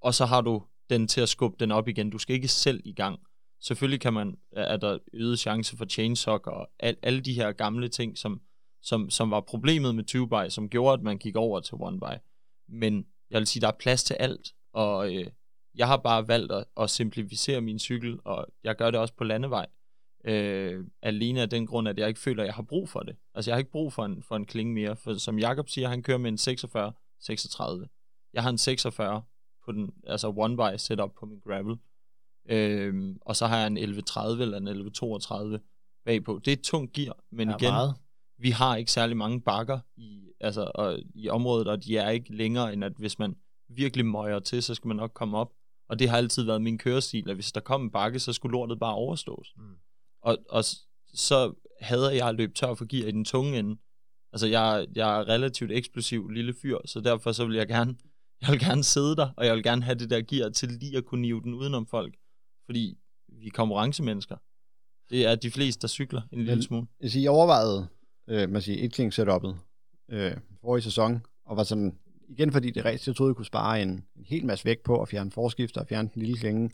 og så har du den til at skubbe den op igen. Du skal ikke selv i gang. Selvfølgelig er der øget chance for chainsock og alle de her gamle ting, som var problemet med 20-by, som gjorde, at man gik over til 1-by. Men jeg vil sige, der er plads til alt, og jeg har bare valgt at simplificere min cykel, og jeg gør det også på landevej. Alene af den grund, at jeg ikke føler, at jeg har brug for det. Altså, jeg har ikke brug for en klinge mere, for som Jakob siger, han kører med en 46-36. Jeg har en 46 på den, altså one-by setup på min gravel, og så har jeg en 11-30 eller en 11-32 bagpå. Det er et tungt gear, men igen, meget. Vi har ikke særlig mange bakker i området, og de er ikke længere, end at hvis man virkelig møjer til, så skal man nok komme op. Og det har altid været min kørestil, at hvis der kom en bakke, så skulle lortet bare overstås. Mm. Og så hader jeg at løbe tør for gear i den tunge ende. Altså, jeg er relativt eksplosiv lille fyr, så derfor så vil jeg vil gerne sidde der, og jeg vil gerne have det der gear til lige at kunne nive den udenom folk. Fordi vi er konkurrencemennesker. Det er de fleste, der cykler en lille smule. Jeg overvejede et kling setupet forrige sæson, og var sådan igen fordi det ræs, jeg troede, jeg kunne spare en hel masse vægt på at fjerne forskifter og fjerne den lille klænge.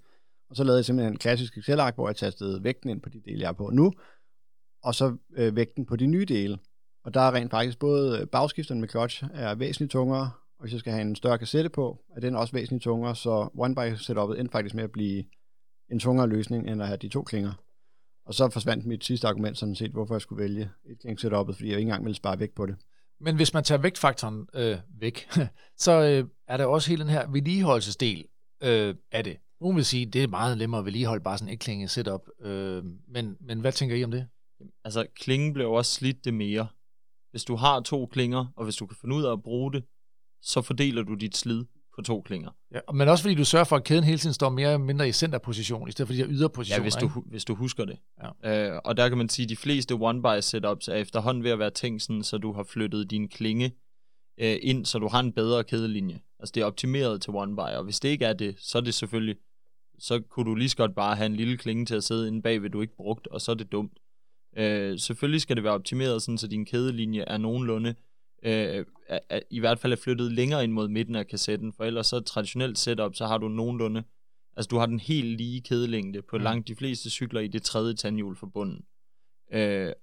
Og så lavede jeg simpelthen en klassisk Excel-ark, hvor jeg tastede vægten ind på de dele, jeg er på nu, og så vægten på de nye dele. Og der er rent faktisk både bagskifteren med clutch er væsentligt tungere, og hvis jeg skal have en større kassette på, er den også væsentligt tungere, så one-by-setupet endte faktisk med at blive en tungere løsning, end at have de to klinger. Og så forsvandt mit sidste argument sådan set, hvorfor jeg skulle vælge et klingsetupet, fordi jeg ikke engang ville spare vægt på det. Men hvis man tager vægtfaktoren væk, så er der også hele den her vedligeholdelsesdel af det. Nogen vil sige, at det er meget nemmere at vedligeholde bare sådan et klinge setup, men hvad tænker I om det? Altså, klingen bliver også slidt det mere. Hvis du har to klinger, og hvis du kan finde ud af at bruge det, så fordeler du dit slid på to klinger. Ja, men også fordi du sørger for, at kæden hele tiden står mere eller mindre i centerposition, i stedet for de her yderpositioner. Ja, hvis du husker det. Ja. Og der kan man sige, at de fleste one-by-setups er efterhånden ved at være tænkt sådan, så du har flyttet din klinge ind, så du har en bedre kædelinje. Altså det er optimeret til one-by, og hvis det ikke er det, så er det selvfølgelig, så kunne du lige så godt bare have en lille klinge til at sidde inde bagved, du ikke brugt, og så er det dumt. Selvfølgelig skal det være optimeret sådan, så din kædelinje er nogenlunde, i hvert fald er flyttet længere ind mod midten af kassetten, for ellers så traditionelt setup, så har du nogenlunde, altså du har den helt lige kædelængde på langt de fleste cykler i det tredje tandhjul for bunden.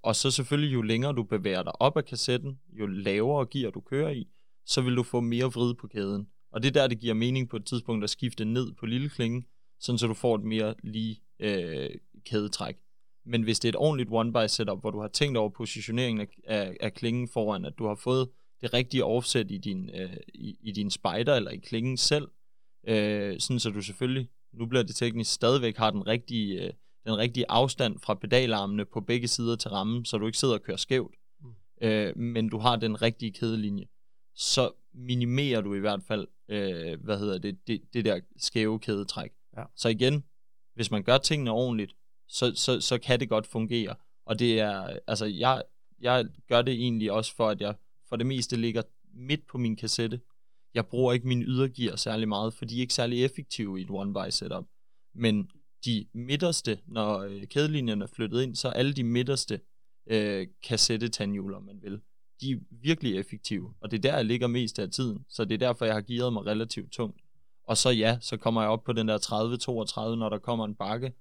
Og så selvfølgelig, jo længere du bevæger dig op af kassetten, jo lavere gear du kører i, så vil du få mere vrid på kæden. Og det er der, det giver mening på et tidspunkt at skifte ned på lille klingen, sådan så du får et mere lige kædetræk. Men hvis det er et ordentligt one-by-setup, hvor du har tænkt over positioneringen af klingen foran, at du har fået det rigtige offset i din spider eller i klingen selv, sådan så du selvfølgelig, nu bliver det teknisk, stadigvæk har den rigtige afstand fra pedalarmene på begge sider til rammen, så du ikke sidder og kører skævt, men du har den rigtige kædelinje, så minimerer du i hvert fald, det der skæve kædetræk. Ja. Så igen, hvis man gør tingene ordentligt, så kan det godt fungere. Og det er, altså jeg gør det egentlig også for, at jeg for det meste ligger midt på min kassette. Jeg bruger ikke mine ydergear særlig meget, for de er ikke særlig effektive i et one-by setup. Men de midterste, når kædelinjerne er flyttet ind, så alle de midterste kassettetandhjul, om man vil, de er virkelig effektive. Og det er der, jeg ligger mest af tiden. Så det er derfor, jeg har gearet mig relativt tungt. Og så så kommer jeg op på den der 30-32, når der kommer en bakke.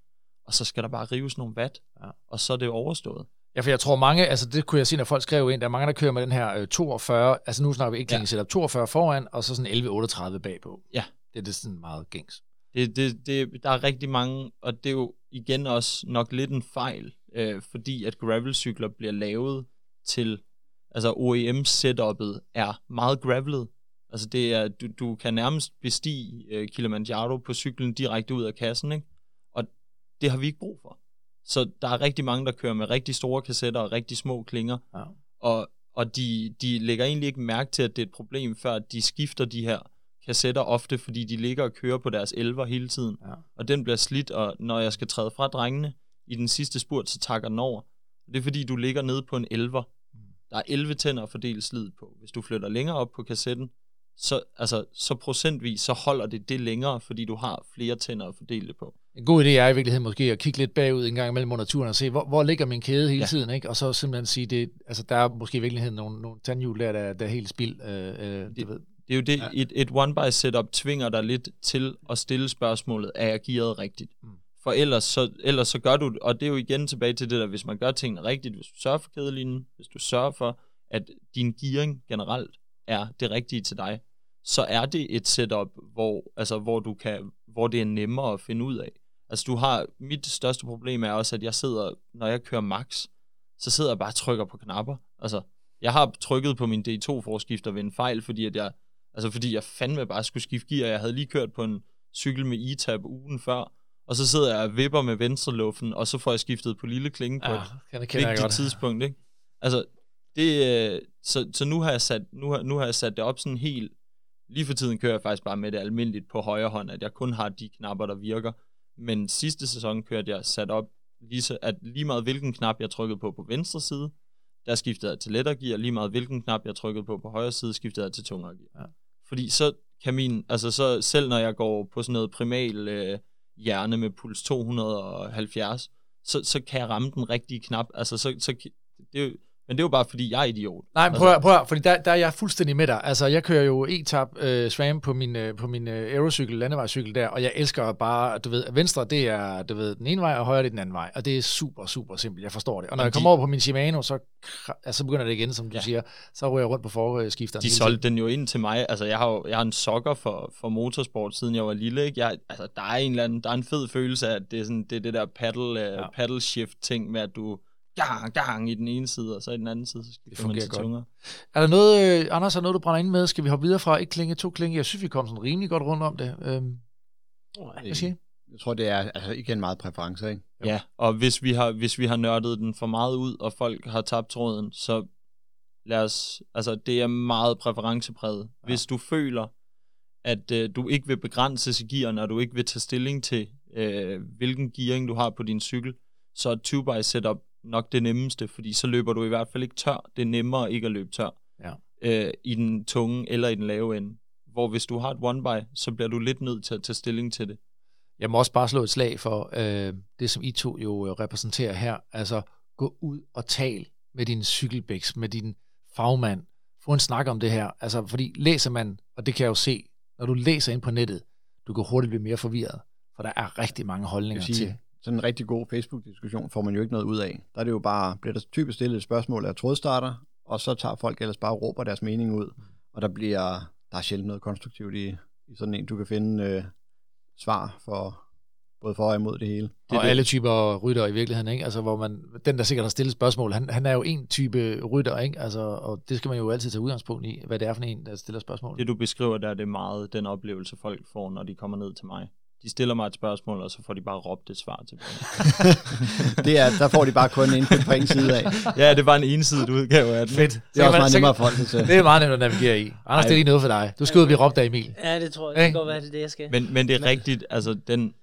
Og så skal der bare rives nogle watt, og så er det overstået. Ja, for jeg tror mange, altså det kunne jeg se, når folk skrev ind, der er mange, der kører med den her 42, altså nu snakker vi ikke længe setup, 42 foran, og så sådan 11-38 bagpå. Ja. Det er sådan meget gængs. Der er rigtig mange, og det er jo igen også nok lidt en fejl, fordi at gravelcykler bliver lavet til, altså OEM-setupet er meget gravelet. Altså det er, du kan nærmest bestige Kilimanjaro på cyklen direkte ud af kassen, ikke? Det har vi ikke brug for. Så der er rigtig mange, der kører med rigtig store kassetter og rigtig små klinger, og de lægger egentlig ikke mærke til, at det er et problem, før de skifter de her kassetter ofte, fordi de ligger og kører på deres elver hele tiden, og den bliver slidt, og når jeg skal træde fra drengene i den sidste spurt, så takker den over. Det er fordi, du ligger nede på en elver. Der er 11 tænder at fordele slid på. Hvis du flytter længere op på kassetten, så procentvis, så holder det længere, fordi du har flere tænder at fordele det på. En god idé er i virkeligheden måske at kigge lidt bagud en gang imellem under turen og se, hvor ligger min kæde hele tiden, ikke? Og så simpelthen sige, det, altså der er måske i virkeligheden nogle tandhjul der er helt spild. Det er jo det, et one-by-setup tvinger dig lidt til at stille spørgsmålet, er jeg gearet rigtigt? For ellers så gør du, og det er jo igen tilbage til det der, hvis man gør tingene rigtigt, hvis du sørger for kædelinjen, hvis du sørger for, at din gearing generelt er det rigtige til dig, så er det et setup, hvor det er nemmere at finde ud af. Altså mit største problem er også, at jeg sidder, når jeg kører max, så sidder jeg bare og trykker på knapper. Altså, jeg har trykket på min D2-forskifter ved en fejl, fordi jeg fandme bare skulle skifte gear. Jeg havde lige kørt på en cykel med E-tab ugen før, og så sidder jeg og vipper med venstreluften, og så får jeg skiftet på lille klinge på et vigtigt tidspunkt, ikke? Altså, det, så nu har jeg sat det op sådan helt. Lige for tiden kører jeg faktisk bare med det almindeligt på højre hånd, at jeg kun har de knapper, der virker. Men sidste sæson kørte jeg sat op, at lige meget hvilken knap, jeg trykkede på venstre side, der skiftede jeg til lettere gear. Lige meget hvilken knap, jeg trykkede på højre side, skiftede jeg til tungere gear. Ja. Fordi så kan så selv når jeg går på sådan noget primal hjerne med puls 270, så kan jeg ramme den rigtige knap. Altså, så det er jo, Men det er jo bare, fordi jeg er idiot. Nej, men prøv at fordi der er jeg fuldstændig med dig. Altså, jeg kører jo sram på min aerocykel, landevejscykel der, og jeg elsker bare, du ved, venstre, det er, du ved, den ene vej, og højre, det er den anden vej. Og det er super, super simpelt. Jeg forstår det. Og når jeg kommer over på min Shimano, så begynder det igen, som du siger. Så ryger jeg rundt på forskifteren. De solgte den jo ind til mig. Altså, jeg har en sokker for motorsport, siden jeg var lille, ikke? Altså, der er en fed følelse af, at det er sådan, det der paddle shift ting med, at du gang i den ene side, og så i den anden side, så skal det fungerer godt. Tungere. Er der noget, Anders, du brænder ind med? Skal vi hoppe videre fra et klinge, to klinge? Jeg synes, vi kom sådan rimelig godt rundt om det. Hvad siger I? Jeg tror, det er altså igen meget præferencer, ikke? Ja, og hvis vi har nørdet den for meget ud, og folk har tabt tråden, så lad os, altså det er meget præferencepræget. Ja. Hvis du føler, at du ikke vil begrænse gearne, og du ikke vil tage stilling til, hvilken gearing du har på din cykel, så er 2x setup nok det nemmeste, fordi så løber du i hvert fald ikke tør. Det er nemmere ikke at løbe tør i den tunge eller i den lave ende. Hvor hvis du har et one-by, så bliver du lidt nødt til at tage stilling til det. Jeg må også bare slå et slag for det, som I to jo repræsenterer her. Altså, gå ud og tal med din cykelbæks, med din fagmand. Få en snak om det her. Altså, fordi læser man, og det kan jeg jo se, når du læser ind på nettet, du kan hurtigt blive mere forvirret, for der er rigtig mange holdninger til. Sådan en rigtig god Facebook-diskussion får man jo ikke noget ud af. Der er det jo bare, bliver der typisk stillet et spørgsmål af trådstarter, og så tager folk ellers bare og råber deres mening ud, og der er sjældent noget konstruktivt i sådan en. Du kan finde svar for både for og imod det hele. Det er alle typer rytter i virkeligheden, ikke? Altså, hvor man, den, der sikkert har stillet spørgsmål, han er jo en type rytter, ikke? Altså, og det skal man jo altid tage udgangspunkt i, hvad det er for en, der stiller spørgsmål. Det, du beskriver der, det er meget den oplevelse, folk får, når de kommer ned til mig. De stiller mig et spørgsmål, og så får de bare råbt et svar tilbage. Der får de bare kun input på en side af. Ja, det er bare en ensidig udgave af det. Fedt. Det er også meget nemmere for folk til. Det er meget nemt at navigere i. Anders, det er lige noget for dig. Du skal ud og blive råbt af Emil. Ja, det tror jeg. Det kan godt være, det er det, jeg skal. Men det er rigtigt, altså den...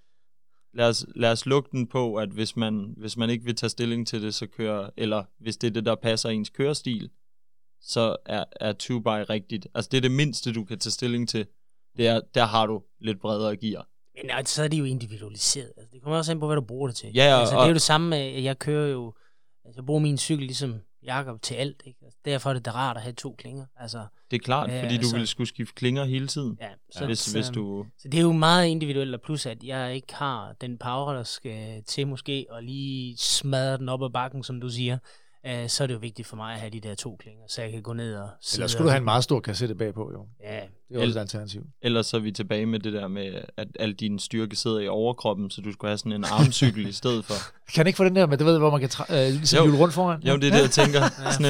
Lad os lukke den på, at hvis man ikke vil tage stilling til det, så kører... Eller hvis det er det, der passer ens kørestil, så er 2x rigtigt. Altså det er det mindste, du kan tage stilling til. Det er, der har du lidt bredere gear. Men så er det jo individualiseret. Altså, det kommer også an på, hvad du bruger det til. Ja, altså, det er jo det samme med, at jeg kører jo... Altså, jeg bruger min cykel ligesom Jakob til alt. Ikke? Altså, derfor er det rart at have to klinger. Altså, det er klart, fordi du ville skulle skifte klinger hele tiden. Ja, så det er jo meget individuelt, og plus at jeg ikke har den power, der skal til måske, og lige smadre den op ad bakken, som du siger. Så er det jo vigtigt for mig at have de der to klinger, så jeg kan gå ned og... Eller skulle du have en meget stor kassette bagpå, jo. Ja. Det er også et alternativ. Ellers så er vi tilbage med det der med, at al din styrke sidder i overkroppen, så du skulle have sådan en armcykel i stedet for. Kan ikke få den der med, du ved, hvor man kan hjule rundt foran? Jo, det er det, jeg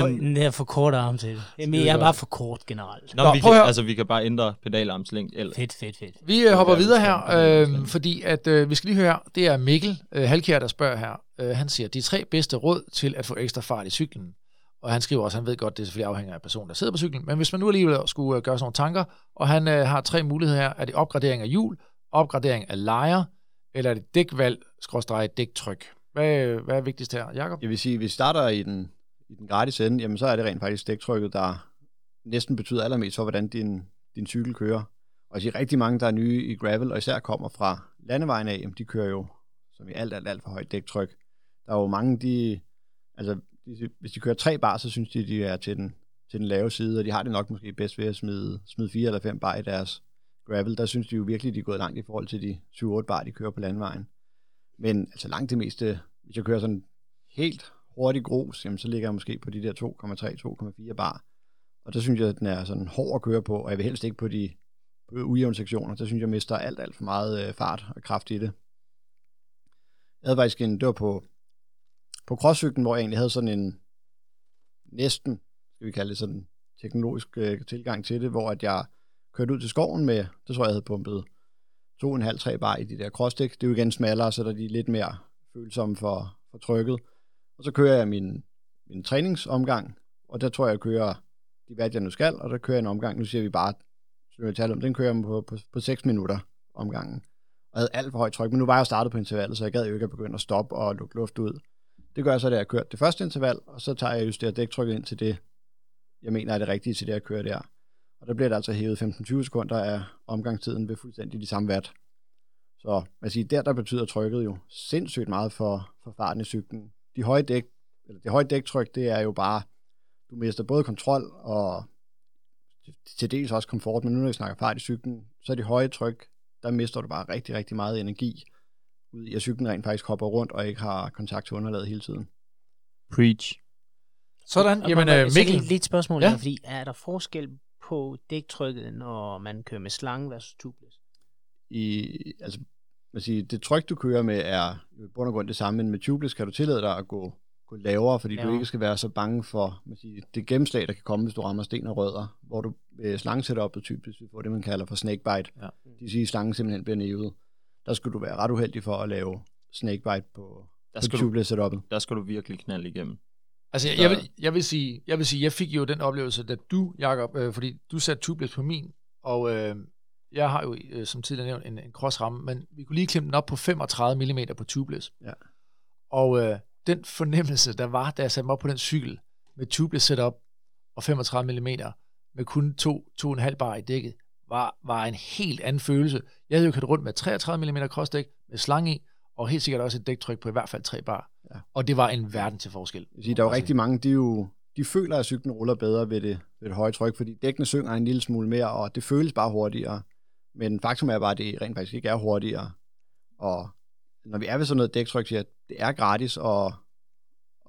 tænker. Den der for kort arm til det. Jamen, jeg er bare for kort generelt. Nå, vi kan bare ændre pedalarmslængde. Fedt. Vi hopper videre her, fordi at vi skal lige høre, det er Mikkel Halkjær, der spørger her. Han siger, de 3 bedste råd til at få ekstra fart i cyklen. Og han skriver også, han ved godt, det er selvfølgelig afhænger af personen, der sidder på cyklen. Men hvis man nu alligevel skulle gøre sådan nogle tanker, og han har 3 muligheder her, er det opgradering af hjul, opgradering af lejer, eller er det dækvalg, /dæktryk? Hvad er vigtigst her, Jakob? Jeg vil sige, at vi starter i den gratis ende, jamen så er det rent faktisk dæktrykket, der næsten betyder allermest for, hvordan din cykel kører. Og jeg siger, rigtig mange, der er nye i gravel, og især kommer fra landevejen af, jamen de kører jo som i alt for højt dæktryk. Der er jo mange, hvis de kører 3 bar, så synes de er til den lave side, og de har det nok måske bedst ved at smide 4 eller 5 bar i deres gravel. Der synes de jo virkelig, de er gået langt i forhold til de 7-8 bar, de kører på landvejen. Men altså langt det meste, hvis jeg kører sådan helt hurtigt grus, jamen, så ligger jeg måske på de der 2,3-2,4 bar. Og der synes jeg, at den er sådan hård at køre på, og jeg vil helst ikke på de ujævne sektioner. Der synes jeg, mister alt for meget fart og kraft i det. Jeg havde faktisk en dør på crosscyklen, hvor jeg egentlig havde sådan en næsten, skal vi kalde det sådan, teknologisk tilgang til det, hvor at jeg kørte ud til skoven med, det tror jeg havde pumpet 2,5-3 bar i de der crossdæk. Det er jo igen smallere, så der er de lidt mere følsomme for trykket. Og så kører jeg min træningsomgang, og der tror jeg, jeg kører de hvad jeg nu skal, og der kører jeg en omgang, nu siger vi bare, den kører jeg på 6 minutter omgangen. Og havde alt for højt tryk, men nu var jeg startet på intervallet, så jeg gad jo ikke at begynde at stoppe og lukke luft ud. Det gør jeg så, da jeg kører det første interval, og så tager jeg justeret dæktrykket ind til det, jeg mener er det rigtige til det, jeg kører der. Og der bliver det altså hævet 15-20 sekunder af omgangstiden ved fuldstændig de samme watt. Så man siger, der betyder trykket jo sindssygt meget for farten i cyklen. Det høje dæktryk, det er jo bare Du mister både kontrol og til dels også komfort, men nu når vi snakker fart i cyklen, så er det høje tryk, der mister du bare rigtig, rigtig meget energi ud i, at cyklen rent faktisk hopper rundt og ikke har kontakt til underlaget hele tiden. Preach. Sådan, og jamen Mikkel. Så lige et spørgsmål, ja? Fordi er der forskel på dæktrykket, når man kører med slange versus tubeless? Altså, man siger, det tryk, du kører med, er i bund og grund det samme, men med tubeless kan du tillade dig at gå lavere, fordi du ikke skal være så bange for det gennemslag, der kan komme, hvis du rammer sten og rødder, hvor du slangesætteroppet typisk får det, man kalder for snakebite. Ja. Det siger, at slangen simpelthen bliver nævet. Der skulle du være ret uheldig for at lave snakebite på tubeless-setuppet. Der skal du virkelig knalde igennem. Altså, jeg vil sige, jeg fik jo den oplevelse, da du, Jacob, fordi du satte tubeless på min, og jeg har jo, som tidligere nævnt, en crossramme, men vi kunne lige klemme den op på 35 mm på tubeless. Ja. Og den fornemmelse, der var, da jeg satte mig op på den cykel med tubeless setup og 35 mm med kun 2,5 bar i dækket, var en helt anden følelse. Jeg havde jo kørt rundt med 33 mm crossdæk med slange i, og helt sikkert også et dæktryk på i hvert fald 3 bar. Ja. Og det var en verden til forskel. Der er jo rigtig mange, de føler, at cyklen ruller bedre ved det høje tryk, fordi dækkene synger en lille smule mere, og det føles bare hurtigere. Men faktum er bare, at det rent faktisk ikke er hurtigere. Og når vi er ved sådan noget dæktryk, så det er gratis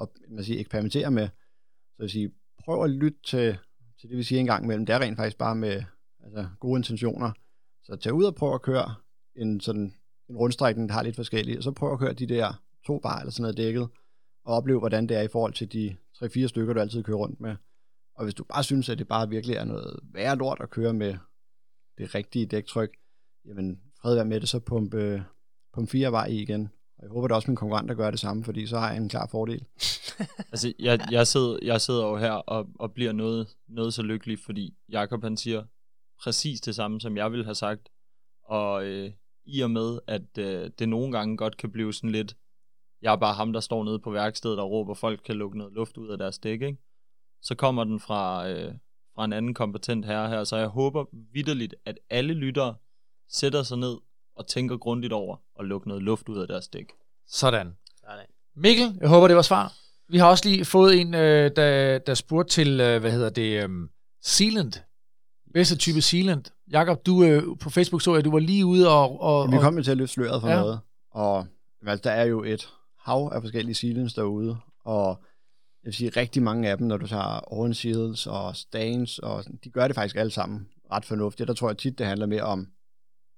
at eksperimentere med. Så jeg vil sige, prøv at lytte til det, vi siger en gang imellem. Det er rent faktisk bare med gode intentioner. Så tag ud og prøv at køre en rundstrækning, der har lidt forskellige, og så prøv at køre de der 2 bar eller sådan noget dækket, og opleve, hvordan det er i forhold til de 3-4 stykker, du altid kører rundt med. Og hvis du bare synes, at det bare virkelig er noget værre lort at køre med det rigtige dæktryk, jamen fred være med det, så pump 4 bar i igen. Og jeg håber da også, at mine konkurrenter gør det samme, fordi så har jeg en klar fordel. Altså, jeg sidder jo her og bliver noget så lykkelig, fordi Jacob han siger præcis det samme, som jeg ville have sagt, og i og med, at det nogle gange godt kan blive sådan lidt, jeg er bare ham, der står nede på værkstedet og råber, folk kan lukke noget luft ud af deres dæk, ikke? Så kommer den fra en anden kompetent herre her, så jeg håber vitterligt, at alle lyttere sætter sig ned og tænker grundigt over at lukke noget luft ud af deres dæk. Sådan. Mikkel, jeg håber, det var svar. Vi har også lige fået en, der spurgte til, sealant. Bedste type sealant. Jakob, du på Facebook så, at du var lige ude og jamen, vi kom jo til at løfte sløret for noget, og altså, der er jo et hav af forskellige sealants derude, og jeg vil sige, rigtig mange af dem, når du tager orange seals og stains, og de gør det faktisk alle sammen ret fornuftigt. Der tror jeg tit, det handler mere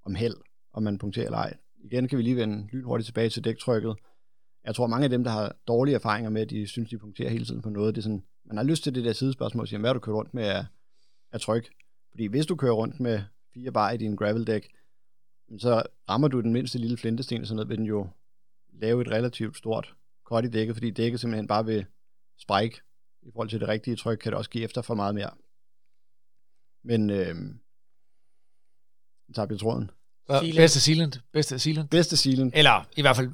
om held, om man punkterer eller ej. Igen kan vi lige vende lynhurtigt tilbage til dæktrykket. Jeg tror, mange af dem, der har dårlige erfaringer med, de synes, de punkterer hele tiden på noget. Det er sådan, man har lyst til det der sidespørgsmål, siger, hvad har du kørt rundt med af tryk? Fordi hvis du kører rundt med 4 bar i din graveldæk, så rammer du den mindste lille flintesten og sådan noget, vil den jo lave et relativt stort cut i dækket, fordi dækket simpelthen bare vil sprække. I forhold til det rigtige tryk kan det også give efter for meget mere. Men tabte jeg tråden. Bedste sealant. Eller i hvert fald,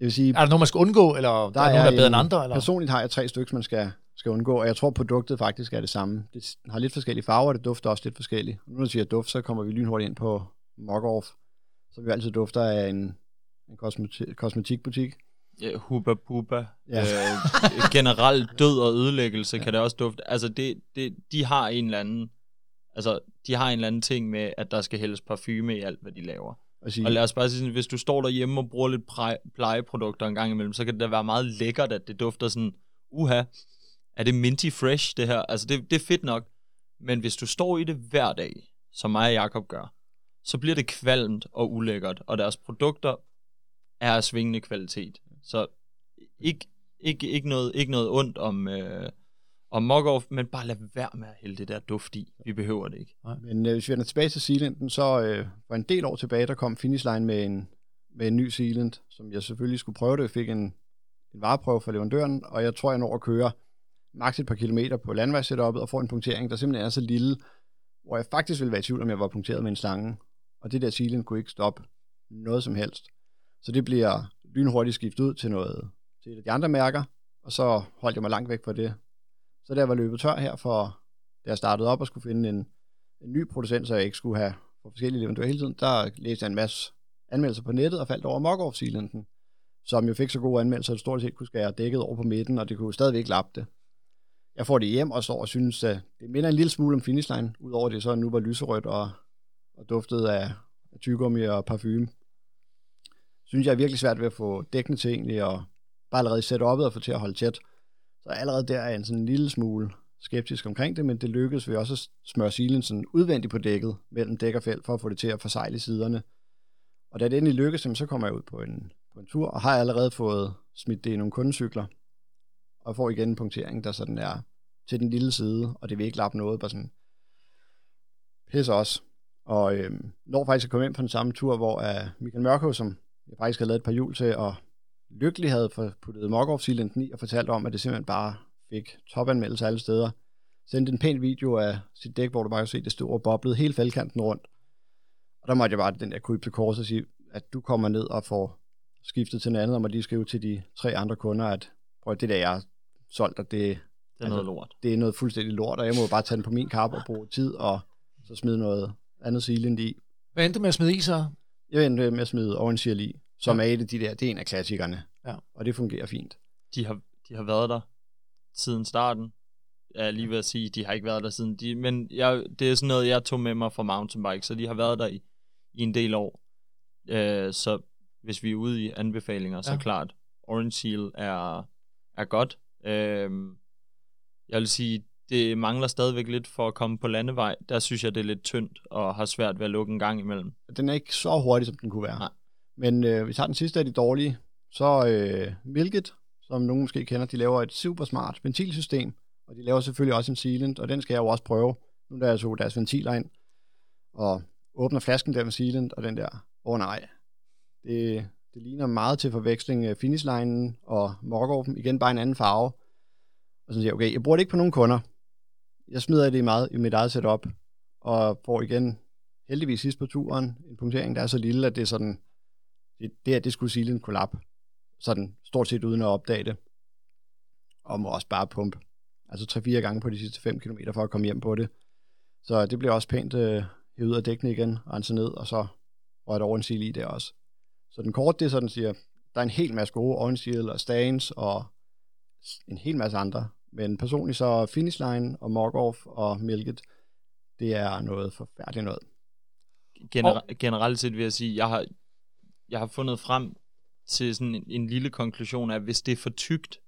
jeg vil sige, er der nogen, man skal undgå, eller der er nogen, der er bedre end andre? Eller? Personligt har jeg 3 stykker, man skal undgå, og jeg tror, produktet faktisk er det samme. Det har lidt forskellige farver, og det dufter også lidt forskelligt. Nu når jeg siger duft, så kommer vi lynhurtigt ind på Mock-Off, så vi altid dufter af en kosmetikbutik. Ja, Hubba Bubba. Ja. Generelt død og ødelæggelse kan det også dufte. Altså, de har en eller anden, ting med, at der skal hældes parfume i alt, hvad de laver. Og lad os bare sige, hvis du står derhjemme og bruger lidt plejeprodukter en gang imellem, så kan det da være meget lækkert, at det dufter sådan, er det minty fresh, det her? Altså, det er fedt nok. Men hvis du står i det hver dag, som mig og Jacob gør, så bliver det kvalmt og ulækkert, og deres produkter er af svingende kvalitet. Så ikke noget ondt om Mock-Off, men bare lad være med at hælde det der duft i. Vi behøver det ikke. Men hvis vi vender tilbage til sealanten, så for en del år tilbage, der kom Finish Line med en ny sealant, som jeg selvfølgelig skulle prøve det. Jeg fik en vareprøve fra leverandøren, og jeg tror, jeg når at køre maks et par kilometer på landvejssetuppet og får en punktering, der simpelthen er så lille, hvor jeg faktisk ville være i tvivl, om jeg var punkteret med en slange. Og det der sealant kunne ikke stoppe noget som helst. Så det bliver lynhurtigt skiftet ud til et af de andre mærker, og så holdt jeg mig langt væk fra det. Så da jeg var løbet tør her, da jeg startede op og skulle finde en ny producent, så jeg ikke skulle have for forskellige leverandører hele tiden, der læste jeg en masse anmeldelser på nettet og faldt over Mock-Off sealanten, som jo fik så gode anmeldelser, at det stort set kunne skære dækket over på midten, og det kunne stadigvæk lappe det. jeg får det hjem og står og synes, at det minder en lille smule om Finish Line, udover det så nu var lyserødt og duftede af tyggegummi og parfume. Synes jeg er virkelig svært ved at få dækkene til egentlig, og bare allerede sætte op og få til at holde tæt. Så allerede der er en sådan en lille smule skeptisk omkring det, men det lykkedes ved også at smøre silensen udvendigt på dækket mellem dæk og felt for at få det til at forsejle siderne. Og da det endelig lykkedes, så kommer jeg ud på en tur og har allerede fået smidt det i nogle kundecykler og får igen en punktering, der sådan er til den lille side, og det vil ikke lappe noget, bare sådan pisser også. Og når faktisk at komme ind på den samme tur, hvor Michael Mørkøv, som jeg faktisk havde lavet et par hjul til, og lykkelig havde puttet Mokov-silenten i og fortalt om, at det simpelthen bare fik topanmeldelse alle steder. Sendte en pæn video af sit dæk, hvor du bare kan se, det stod og boblede hele fældkanten rundt. Og der måtte jeg bare den der krybe til korset og sige, at du kommer ned og får skiftet til noget andet, og må lige skrive til de 3 andre kunder, at prøv, det der jeg har solgt, og det er altså, noget lort. Det er noget fuldstændig lort, og jeg må bare tage den på min kappe og bruge tid, og så smide noget andet silent i. Hvad endte med at smide i så? Jeg endte med at smide Orange Seal i, som er et af de der, det er en af klassikerne, og det fungerer fint. De har været der siden starten. Jeg er lige ved at sige, de har ikke været der siden, det er sådan noget, jeg tog med mig fra mountainbike, så de har været der i en del år. Så hvis vi er ude i anbefalinger, så klart, Orange Seal er godt. Jeg vil sige, det mangler stadigvæk lidt for at komme på landevej. Der synes jeg, det er lidt tyndt og har svært ved at lukke en gang imellem. Den er ikke så hurtig, som den kunne være. Nej. Men vi tager den sidste af de dårlige. Så Milket, som nogen måske kender, de laver et super smart ventilsystem. Og de laver selvfølgelig også en sealant, og den skal jeg jo også prøve. Nu da jeg så deres ventiler ind og åbner flasken der med sealant, og den der, nej. Det ligner meget til forveksling Finishlinen og Morgorpen. Igen bare en anden farve. Og så siger jeg, okay, jeg bruger det ikke på nogen kunder. Jeg smider det meget i mit eget setup, og får igen, heldigvis sidst på turen, en punktering, der er så lille, at det er sådan, det skulle sige en kollap. Sådan stort set uden at opdage det. Og må også bare pumpe. Altså 3-4 gange på de sidste 5 km for at komme hjem på det. Så det bliver også pænt hævet af dækkene igen, renset ned, og så røget over en seal i der også. Så den korte, det er sådan, siger, der er en hel masse gode orange seal og stands, og en hel masse andre. Men personligt så Finish Line og Morgoth og Milket, det er noget forfærdeligt noget. Generelt set vil jeg sige, jeg har fundet frem til sådan en lille konklusion af, at hvis det er for tykt,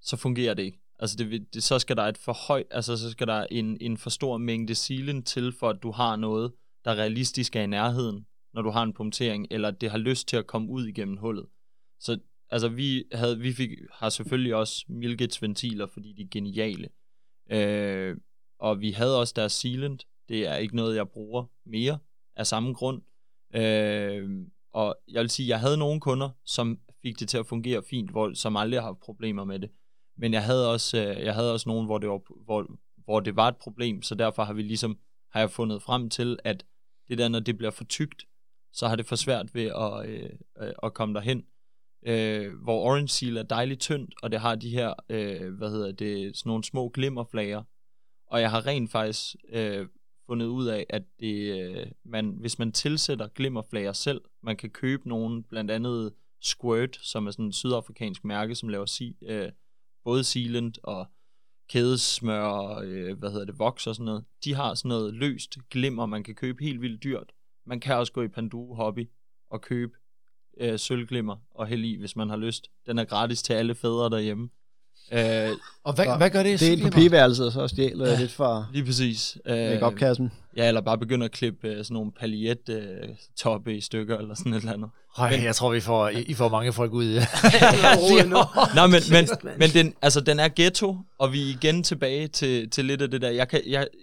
så fungerer det ikke. Altså så skal der et for højt, altså så skal der en for stor mængde sealant til, for at du har noget, der realistisk er i nærheden, når du har en punktering, eller det har lyst til at komme ud igennem hullet. Så altså vi har selvfølgelig også Milkets ventiler, fordi de er geniale. Og vi havde også deres sealant. Det er ikke noget, jeg bruger mere af samme grund. Og jeg vil sige, jeg havde nogle kunder, som fik det til at fungere fint, som aldrig har haft problemer med det. Men jeg havde også nogen, hvor det var et problem, så derfor har jeg fundet frem til, at det der, når det bliver for tykt, så har det for svært ved at komme derhen. Hvor Orange Seal er dejligt tyndt, og det har de her, sådan nogle små glimmerflager. Og jeg har rent faktisk fundet ud af, at hvis man tilsætter glimmerflager selv, man kan købe nogle, blandt andet Squirt, som er sådan en sydafrikansk mærke, som laver både sealant og kædesmør og voks og sådan noget. De har sådan noget løst glimmer, man kan købe helt vildt dyrt. Man kan også gå i Panduro Hobby og købe sølvglimmer og hælde i, hvis man har lyst. Den er gratis til alle fædre derhjemme. Og hvad gør det? Det er på pigeværelset, og så stjæler lidt fra... Lige præcis. Make-up-kassen. Ja, eller bare begynder at klippe sådan nogle paljet-toppe i stykker, eller sådan et eller andet. Jeg tror, I får mange folk ud i det. Nej, men den er ghetto, og vi er igen tilbage til lidt af det der.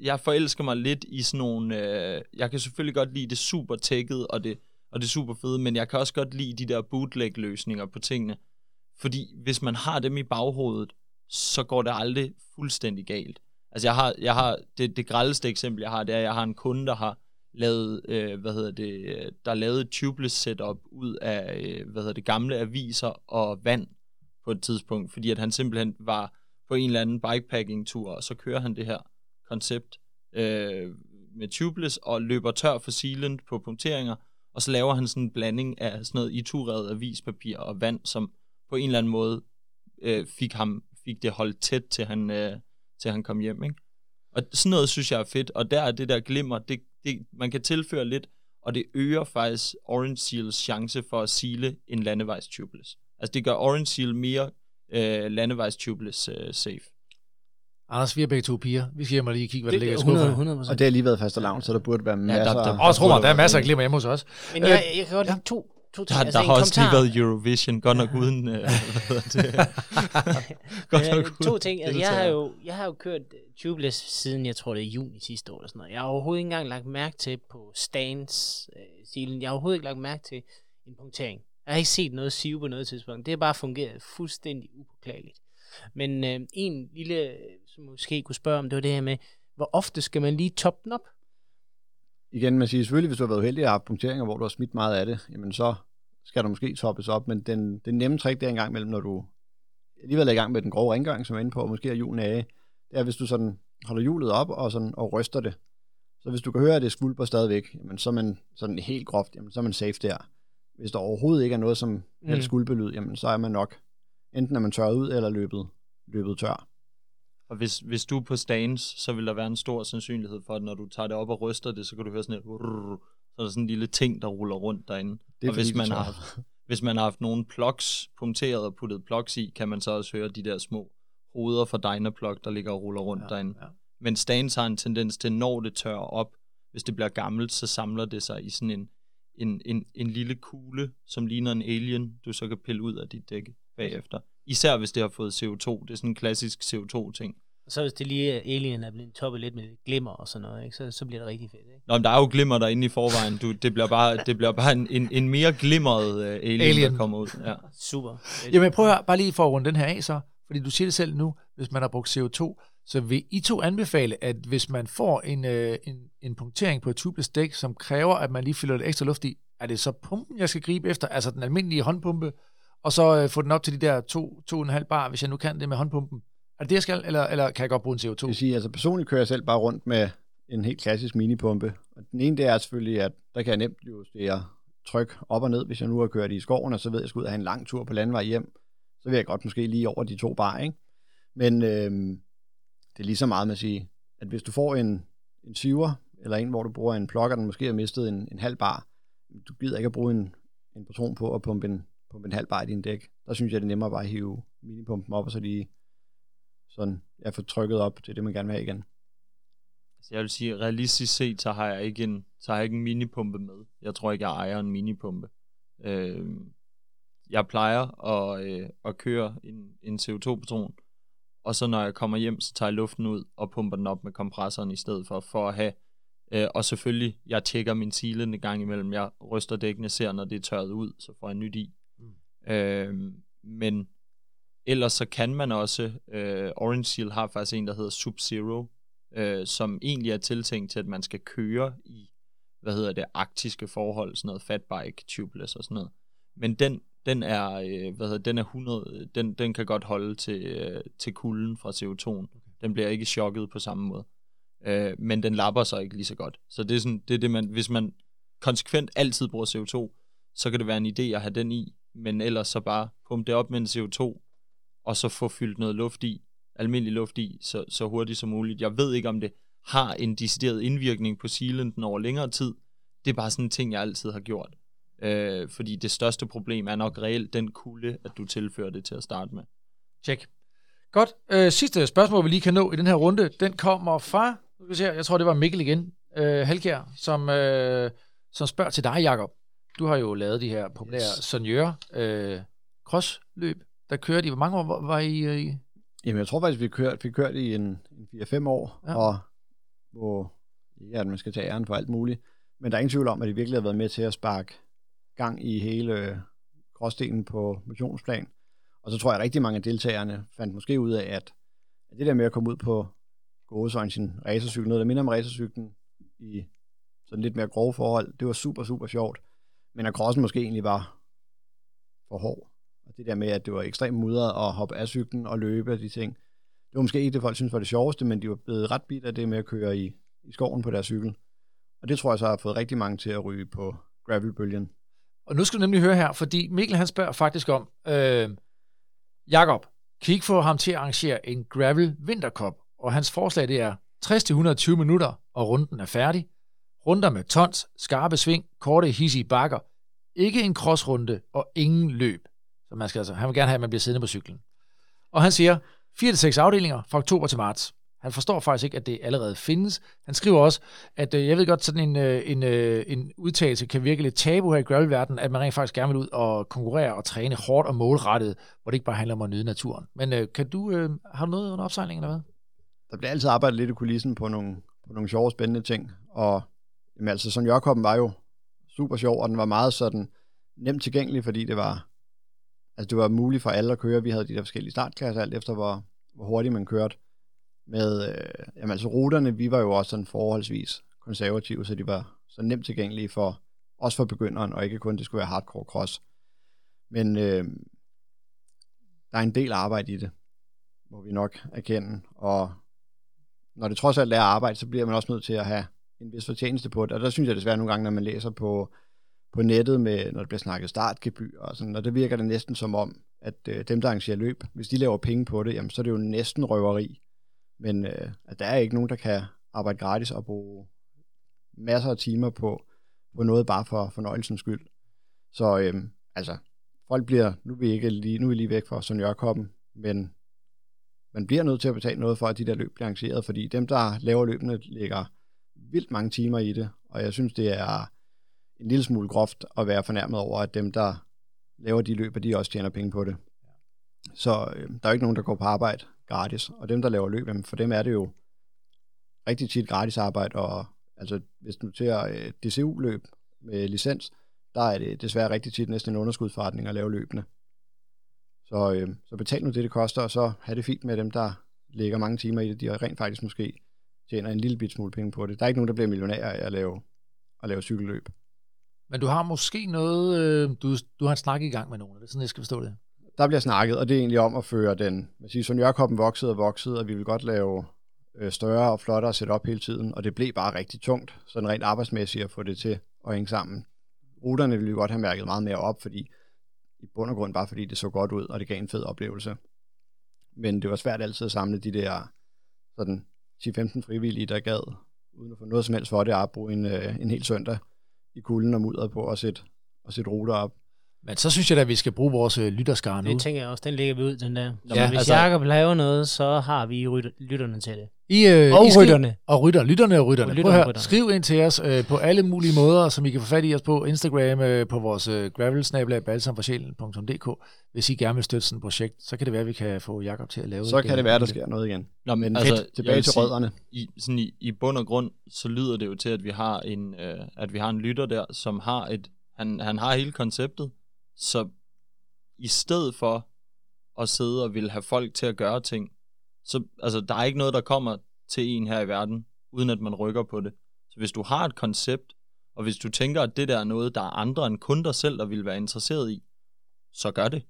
Jeg forelsker mig lidt i sådan nogle... jeg kan selvfølgelig godt lide det super tækket, og det er super fede, men jeg kan også godt lide de der bootleg-løsninger på tingene. Fordi hvis man har dem i baghovedet, så går det aldrig fuldstændig galt. Altså jeg har det grelleste eksempel, jeg har, det er, at jeg har en kunde, der har lavet, der lavede et tubeless setup ud af, gamle aviser og vand på et tidspunkt, fordi at han simpelthen var på en eller anden bikepacking-tur, og så kører han det her koncept med tubeless og løber tør for sealant på punkteringer, og så laver han sådan en blanding af sådan noget itureret avispapir og vand, som på en eller anden måde fik ham fik det holdt tæt, til han kom hjem, ikke? Og sådan noget synes jeg er fedt, og der er det der glimmer, det, man kan tilføre lidt, og det øger faktisk Orange Seals chance for at sile en landevejs tubeless. Altså det gør Orange Seal mere landevejs tubeless safe. Anders, vi er begge to piger. Vi skal hjem og lige kigge, hvad det ligger i skuffen. Og det har lige været fastelavn, så der burde være masser. Der er masser af glimmer hjemme hos os. Men jeg kan godt lide to ting. Der har også lige været Eurovision, godt nok uden... To ting. Altså, jeg har jo kørt tubeless siden, jeg tror det er juni sidste år. Eller sådan noget. Jeg har overhovedet ikke engang lagt mærke til på stands stilen. Jeg har overhovedet ikke lagt mærke til en punktering. Jeg har ikke set noget sive på noget tidspunkt. Det har bare fungeret fuldstændig upåklageligt. Men en lille, som måske kunne spørge om, det var det her med, hvor ofte skal man lige toppe den op? Igen, man siger selvfølgelig, hvis du har været heldig og haft punkteringer, hvor du har smidt meget af det, jamen så skal du måske toppes op, men den nemme trick, det er en gang mellem, når du alligevel er i gang med den grove rengøring, som er inde på, og måske er hjulene af, det er, hvis du sådan holder hjulet op og ryster det. Så hvis du kan høre, at det skvulper stadigvæk, jamen så er man sådan helt groft, jamen så er man safe der. Hvis der overhovedet ikke er noget som helst skvulpelyd, jamen så er man nok. Enten er man tørret ud, eller løbet tør. Og hvis du er på stands, så vil der være en stor sandsynlighed for, at når du tager det op og ryster det, så kan du høre sådan et... Så er der sådan en lille ting, der ruller rundt derinde. Og hvis man har haft nogle plugs punkteret og puttet plugs i, kan man så også høre de der små hoveder fra Dynaplug, der ligger og ruller rundt derinde. Ja. Men stands har en tendens til, når det tørrer op, hvis det bliver gammelt, så samler det sig i sådan en lille kugle, som ligner en alien, du så kan pille ud af dit dække bagefter. Især hvis det har fået CO2. Det er sådan en klassisk CO2-ting. Og så hvis det lige er alien, er blevet toppet lidt med glimmer og sådan noget, ikke? Så bliver det rigtig fedt, ikke? Nå, men der er jo glimmer derinde i forvejen. Det bliver bare en mere glimret alien, der kommer ud. Ja. Super. Jamen prøv at høre, bare lige for at runde den her af så, fordi du siger det selv nu, hvis man har brugt CO2, så vil I to anbefale, at hvis man får en punktering på et tubeless dæk, som kræver, at man lige fylder lidt ekstra luft i, er det så pumpen, jeg skal gribe efter? Altså den almindelige håndpumpe, og så få den op til de der 2,5 bar, hvis jeg nu kan det med håndpumpen. Er det det, jeg skal, eller kan jeg godt bruge en CO2? Det vil sige, altså personligt kører jeg selv bare rundt med en helt klassisk minipumpe. Og den ene, det er selvfølgelig, at der kan jeg nemt justere tryk op og ned, hvis jeg nu har kørt i skoven, og så ved jeg, at jeg skal ud og have en lang tur på landvej hjem. Så vil jeg godt måske lige over de 2 bar, ikke? Men det er lige så meget med at sige, at hvis du får en siver, eller en, hvor du bruger en plug, og den måske har mistet en halv bar, du gider ikke at bruge en patron på at pumpe en halv bar i din dæk, der synes jeg, det er nemmere bare at hive minipumpen op, og så lige sådan, jeg får trykket op til det, man gerne vil have igen. Altså jeg vil sige, realistisk set, så har jeg ikke en minipumpe med. Jeg tror ikke, jeg ejer en minipumpe. Jeg plejer at køre en CO2-patron, og så når jeg kommer hjem, så tager jeg luften ud og pumper den op med kompressoren i stedet for at have. Og selvfølgelig, jeg tjekker min sile en gang imellem. Jeg ryster dækkene, ser når det er tørret ud, så får jeg nyt i. Men ellers så kan man også Orange Seal har faktisk en, der hedder Sub-Zero, som egentlig er tiltænkt til, at man skal køre i arktiske forhold, sådan noget fatbike, tubeless og sådan noget. Men den kan godt holde til kulden fra CO2'en. Den bliver ikke chokket på samme måde. Men den lapper sig ikke lige så godt. Så det er sådan, hvis man konsekvent altid bruger CO2, så kan det være en idé at have den i, men ellers så bare pumpe det op med en CO2, og så få fyldt noget luft i, almindelig luft i, så hurtigt som muligt. Jeg ved ikke, om det har en decideret indvirkning på silenten over længere tid. Det er bare sådan en ting, jeg altid har gjort. Fordi det største problem er nok reelt den kulde, at du tilfører det til at starte med. Check. Godt. Sidste spørgsmål, vi lige kan nå i den her runde, den kommer fra, jeg tror, det var Mikkel igen, Halkjær, som spørger til dig, Jakob. Du har jo lavet de her populære senior crossløb, der kørte i. Hvor mange år var I i? Jamen, jeg tror faktisk, vi kørte i en 4-5 år, ja. Og hvor man skal tage æren for alt muligt. Men der er ingen tvivl om, at det virkelig har været med til at sparke gang i hele crossdelen på missionsplan. Og så tror jeg, at rigtig mange af deltagerne fandt måske ud af, at det der med at komme ud på gåsøjne sin racercykel, noget der minder om racercyklen i sådan lidt mere grove forhold, det var super, super sjovt. Men at crossen måske egentlig var for hård. Og det der med, at det var ekstremt mudret at hoppe af cyklen og løbe og de ting. Det var måske ikke det, folk synes var det sjoveste, men de var blevet ret bidt af det med at køre i skoven på deres cykel. Og det tror jeg så har fået rigtig mange til at ryge på gravelbølgen. Og nu skal du nemlig høre her, fordi Mikkel han spørger faktisk om, Jakob, kan I ikke få ham til at arrangere en Gravel Vintercup, og hans forslag det er 60-120 minutter, og runden er færdig. Runder med tons, skarpe sving, korte hissige bakker. Ikke en crossrunde og ingen løb. Så man skal altså, han vil gerne have, at man bliver siddende på cyklen. Og han siger, 4-6 afdelinger fra oktober til marts. Han forstår faktisk ikke, at det allerede findes. Han skriver også, at jeg ved godt, sådan en udtalelse kan virke lidt tabu her i gravelverdenen, at man rent faktisk gerne vil ud og konkurrere og træne hårdt og målrettet, hvor det ikke bare handler om at nyde naturen. Men har du noget under opsejlingen eller hvad? Der bliver altid arbejdet lidt i kulissen på nogle sjove, spændende ting. Og jamen, altså, sådan Jørkoppen var jo super sjov, og den var meget sådan nemt tilgængelig, fordi det var muligt for alle at køre. Vi havde de der forskellige startklasser, alt efter hvor hurtigt man kørte. Med ruterne, vi var jo også sådan forholdsvis konservative, så de var så nemt tilgængelige for også for begynderen, og ikke kun det skulle være hardcore cross. Men der er en del arbejde i det, må vi nok erkende, og når det trods alt er arbejde, så bliver man også nødt til at have en vis fortjeneste på det, og der synes jeg desværre nogle gange, når man læser på nettet, med, når det bliver snakket startgebyr og sådan, og det virker det næsten som om, at dem, der arrangerer løb, hvis de laver penge på det, jamen, så er det jo næsten røveri. Men at der er ikke nogen, der kan arbejde gratis og bruge masser af timer på noget bare for fornøjelsens skyld. Så folk bliver, nu er vi lige væk fra Søren Jørkoppen, men man bliver nødt til at betale noget for, at de der løb bliver arrangeret, fordi dem, der laver løbene, lægger vildt mange timer i det, og jeg synes, det er en lille smule groft at være fornærmet over, at dem, der laver de løb, de også tjener penge på det. Så der er jo ikke nogen, der går på arbejde gratis, og dem, der laver løb, for dem er det jo rigtig tit gratis arbejde, og altså, hvis du tager DCU-løb med licens, der er det desværre rigtig tit næsten en underskudsforretning at lave løbene. Så, så betal nu det koster, og så have det fint med dem, der lægger mange timer i det, de rent faktisk måske tjener en lille bit smule penge på det. Der er ikke nogen, der bliver millionærer af at lave cykelløb. Men du har måske noget, du har snakket i gang med nogen, er det sådan, jeg skal forstå det? Der bliver snakket, og det er egentlig om at føre den. Man siger, Søren Jørkoppen voksede, og vi ville godt lave større og flottere setup hele tiden, og det blev bare rigtig tungt, sådan rent arbejdsmæssigt at få det til at hænge sammen. Ruterne ville vi godt have mærket meget mere op, fordi i bund og grund bare fordi det så godt ud, og det gav en fed oplevelse. Men det var svært altid at samle de der sådan 10-15 frivillige, der gad, uden at få noget som helst for det, at bruge en hel søndag i kulden og mudder på at sætte ruter op. Men så synes jeg da, at vi skal bruge vores lytterskare nu. Det tænker jeg også, den lægger vi ud, den der. Når man, hvis altså, Jacob laver noget, så har vi lytterne til det. Lytterne. Skriv ind til os på alle mulige måder, som I kan få fat i os på Instagram, på vores gravel@balsamforsjælen.dk. Hvis I gerne vil støtte sådan et projekt, så kan det være, at vi kan få Jacob til at lave det. Så kan det være, der sker noget igen. Nå, men altså, tilbage til rødderne. I bund og grund, så lyder det jo til, at vi har en lytter der, som har han har hele konceptet. Så i stedet for at sidde og ville have folk til at gøre ting, så altså, der er ikke noget, der kommer til en her i verden, uden at man rykker på det. Så hvis du har et koncept, og hvis du tænker, at det der er noget, der er andre end kun dig selv, der vil være interesseret i, så gør det.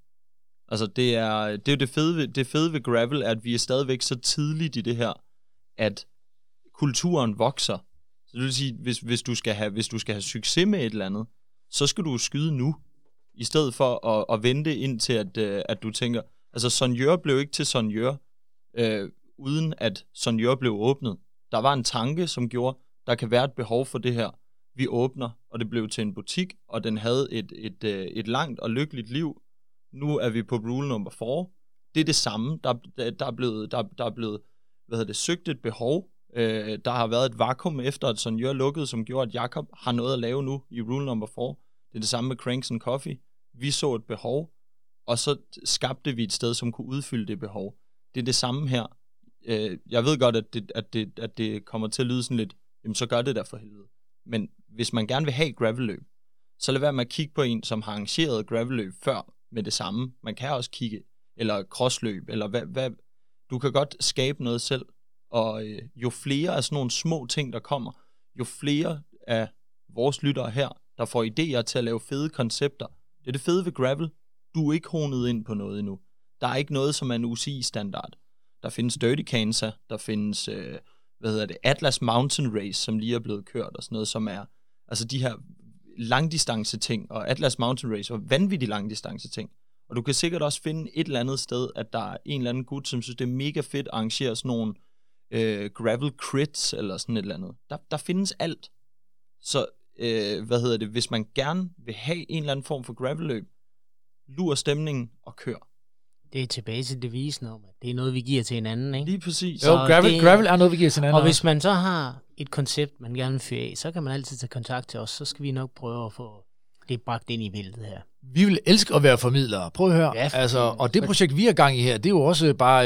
Altså det er jo det fede ved gravel, at vi er stadigvæk så tidligt i det her, at kulturen vokser. Så det vil sige, hvis du skal have succes med et eller andet, så skal du skyde nu. I stedet for at vente indtil, at du tænker... Altså, Sonjør blev ikke til Sonjør, uden at Sonjør blev åbnet. Der var en tanke, som gjorde, der kan være et behov for det her. Vi åbner, og det blev til en butik, og den havde et langt og lykkeligt liv. Nu er vi på rule nummer 4. Det er det samme. Der er blevet søgt et behov. Der har været et vakuum efter, at Sonjør lukkede, som gjorde, at Jacob har noget at lave nu i rule nummer 4. Det er det samme med Cranks & Coffee. Vi så et behov, og så skabte vi et sted, som kunne udfylde det behov. Det er det samme her. Jeg ved godt, at det kommer til at lyde sådan lidt, jamen så gør det der for helvede. Men hvis man gerne vil have gravelløb, så lad være med at kigge på en, som har arrangeret gravelløb før med det samme. Man kan også kigge, eller crossløb, eller hvad. Du kan godt skabe noget selv, og jo flere af sådan nogle små ting, der kommer, jo flere af vores lyttere her, der får idéer til at lave fede koncepter. Det er det fede ved gravel. Du er ikke honet ind på noget endnu. Der er ikke noget, som er en UCI-standard. Der findes Dirty Kansas, der findes Atlas Mountain Race, som lige er blevet kørt og sådan noget, som er altså de her langdistance ting, og Atlas Mountain Race var vanvittig langdistance ting. Og du kan sikkert også finde et eller andet sted, at der er en eller anden gut, som synes, det er mega fedt at arrangere sådan nogle gravel crits eller sådan et eller andet. Der findes alt. Så, hvis man gerne vil have en eller anden form for gravelløb, lur stemningen og kør. Det er tilbage til devisen om, at det er noget, vi giver til hinanden, ikke? Lige præcis. Jo, gravel er noget, vi giver til hinanden. Og hvis man så har et koncept, man gerne vil fyre af, så kan man altid tage kontakt til os, så skal vi nok prøve at få det bragt ind i billedet her. Vi vil elske at være formidlere. Prøv at høre. Ja, altså, og det projekt, vi er gang i her, det er jo også bare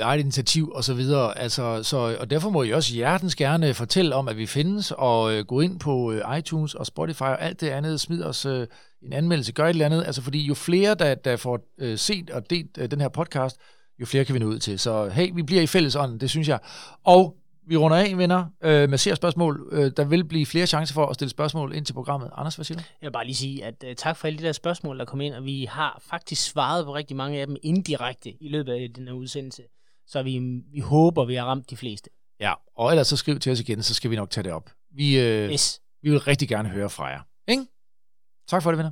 eget initiativ og så videre. Altså, og derfor må I også hjertens gerne fortælle om, at vi findes, og gå ind på iTunes og Spotify og alt det andet. Smid os en anmeldelse, gør et eller andet. Altså, fordi jo flere, der får set og delt den her podcast, jo flere kan vi nå ud til. Så hey, vi bliver i fællesånden, det synes jeg. Og vi runder af, venner, med seerspørgsmål. Der vil blive flere chancer for at stille spørgsmål ind til programmet. Anders, hvad siger du? Jeg vil bare lige sige, at tak for alle de der spørgsmål, der kom ind, og vi har faktisk svaret på rigtig mange af dem indirekte i løbet af den her udsendelse. Så vi håber, vi har ramt de fleste. Ja, og ellers så skriv til os igen, så skal vi nok tage det op. Vi vil rigtig gerne høre fra jer. Ikke? Tak for det, venner.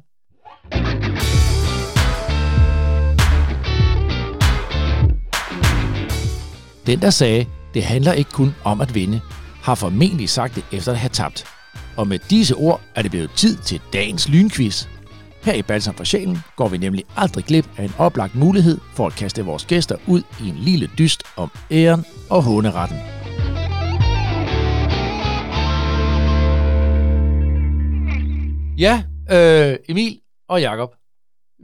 Den, der sagde, det handler ikke kun om at vinde, har formentlig sagt det efter at have tabt. Og med disse ord er det blevet tid til dagens lynquiz. Her i Balsam for Sjælen går vi nemlig aldrig glip af en oplagt mulighed for at kaste vores gæster ud i en lille dyst om æren og håneretten. Ja, Emil og Jakob.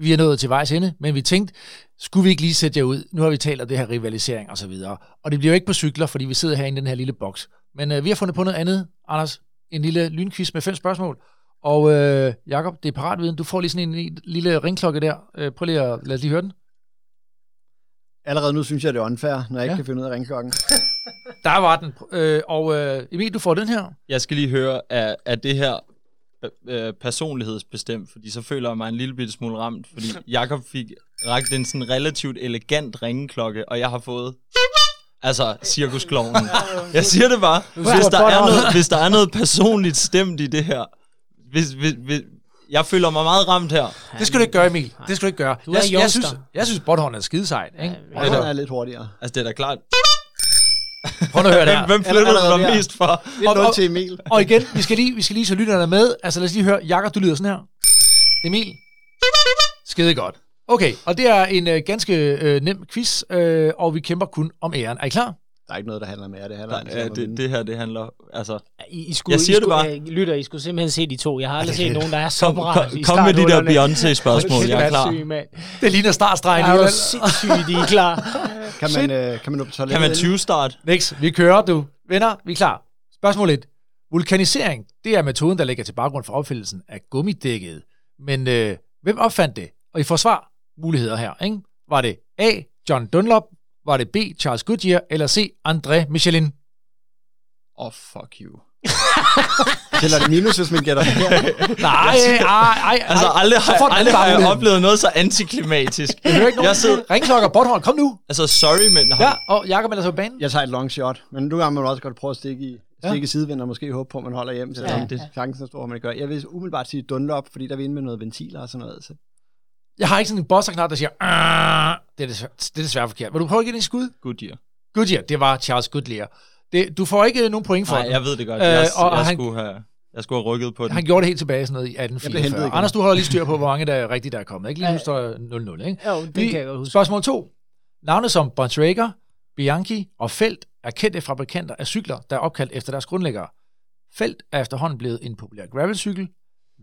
Vi er nået til vejs ende, men vi tænkte, skulle vi ikke lige sætte jer ud? Nu har vi talt om det her rivalisering og så videre. Og det bliver jo ikke på cykler, fordi vi sidder herinde i den her lille boks. Men vi har fundet på noget andet, Anders. En lille lynquiz med 5 spørgsmål. Og Jakob, det er paratviden. Du får lige sådan en lille ringklokke der. Prøv lige at lad os lige høre den. Allerede nu synes jeg, det er unfair, når jeg ikke kan finde ud af ringklokken. Der var den. Emil, du får den her. Jeg skal lige høre, er det her personlighedsbestemt, fordi så føler jeg mig en lille bitte smule ramt, fordi Jakob fik rakt en sådan relativt elegant ringeklokke, og jeg har fået cirkusklovnen. Jeg siger det bare. Hvis der er noget personligt stemt i det her, jeg føler mig meget ramt her. Det skal du ikke gøre, Emil. Det skal du ikke gøre. Jeg synes Botthorn er skidesejt. Botthorn er lidt hurtigere. Altså, det er da klart. Prøv at høre det her. Hvem flyttede du dig mest for? Det er noget til Emil. Og igen, vi skal lige så lytterne med. Altså lad os lige høre. Jakob, du lyder sådan her. Emil. Skide godt. Okay, og det er en ganske nem quiz, og vi kæmper kun om æren. Er I klar? Der er ikke noget, der handler om ære. Det handler om det handler... Altså, I skulle simpelthen se de to. Jeg har aldrig set nogen, der er så bræt. Kom med de der Beyoncé-spørgsmål. Jeg er klar. Det ligner startstregen. Det er jo sindssygt, I er klar. Kan man 20-start? Niks, vi kører, du. Venner, vi er klar. Spørgsmål 1. Vulkanisering, det er metoden, der ligger til baggrund for opfindelsen af gummidækket. Men hvem opfandt det? Og I får svar muligheder her, ikke? Var det A. John Dunlop? Var det B. Charles Goodyear? Eller C. André Michelin? Fuck you. Tæller det minus, hvis man gætter det? Nej. Altså, aldrig har jeg oplevet noget så antiklimatisk. Jeg hører ikke nogen ringklokker, Botthorn, kom nu. Altså, sorry, men... Ja, og Jakob er så på banen. Jeg tager et long shot, men nu kan man også godt prøve at stikke sidevind og måske håbe på, at man holder hjem til det. Chancen er stor, at man gør. Jeg vil umiddelbart sige Dunlop, fordi der vil ind med noget ventiler og sådan noget. Så. Jeg har ikke sådan en bosserknap, der siger... Det er desværre forkert. Vil du prøve at give det en skud? Goodyear, det var Charles Goodyear. Du får ikke nogen point for det. Nej, jeg ved det godt. Jeg skulle have rykket på det. Han gjorde det helt tilbage sådan noget i 1844. Anders, du holder lige styr på, hvor mange der rigtigt der er kommet. Ikke? Lige nu står 0-0, ikke? Jo, det kan jeg godt huske. Spørgsmål 2. Navne som Bontrager, Bianchi og Felt er kendte fabrikanter af cykler, der er opkaldt efter deres grundlæggere. Felt er efterhånden blevet en populær gravelcykel.